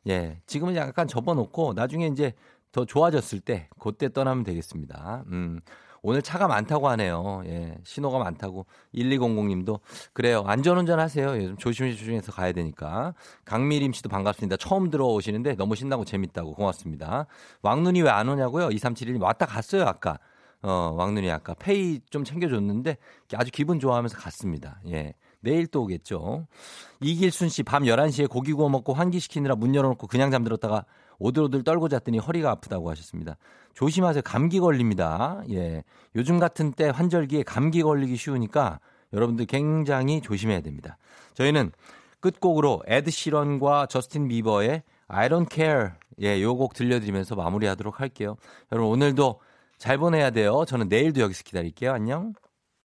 예, 지금은 약간 접어놓고 나중에 이제 더 좋아졌을 때 그때 떠나면 되겠습니다. 음. 오늘 차가 많다고 하네요. 예, 신호가 많다고. 천이백 님도 그래요. 안전운전 하세요. 예, 좀 조심조심해서 가야 되니까. 강미림 씨도 반갑습니다. 처음 들어오시는데 너무 신나고 재밌다고. 고맙습니다. 왕눈이 왜 안 오냐고요? 이삼칠일 님 왔다 갔어요. 아까. 어, 왕눈이 아까 페이 좀 챙겨줬는데 아주 기분 좋아하면서 갔습니다. 예. 내일 또 오겠죠. 이길순 씨, 밤 열한 시에 고기 구워 먹고 환기시키느라 문 열어놓고 그냥 잠들었다가 오들오들 떨고 잤더니 허리가 아프다고 하셨습니다. 조심하세요. 감기 걸립니다. 예. 요즘 같은 때 환절기에 감기 걸리기 쉬우니까 여러분들 굉장히 조심해야 됩니다. 저희는 끝곡으로 에드 시런과 저스틴 비버의 I don't care. 예, 요 곡 들려드리면서 마무리하도록 할게요. 여러분 오늘도 잘 보내야 돼요. 저는 내일도 여기서 기다릴게요. 안녕.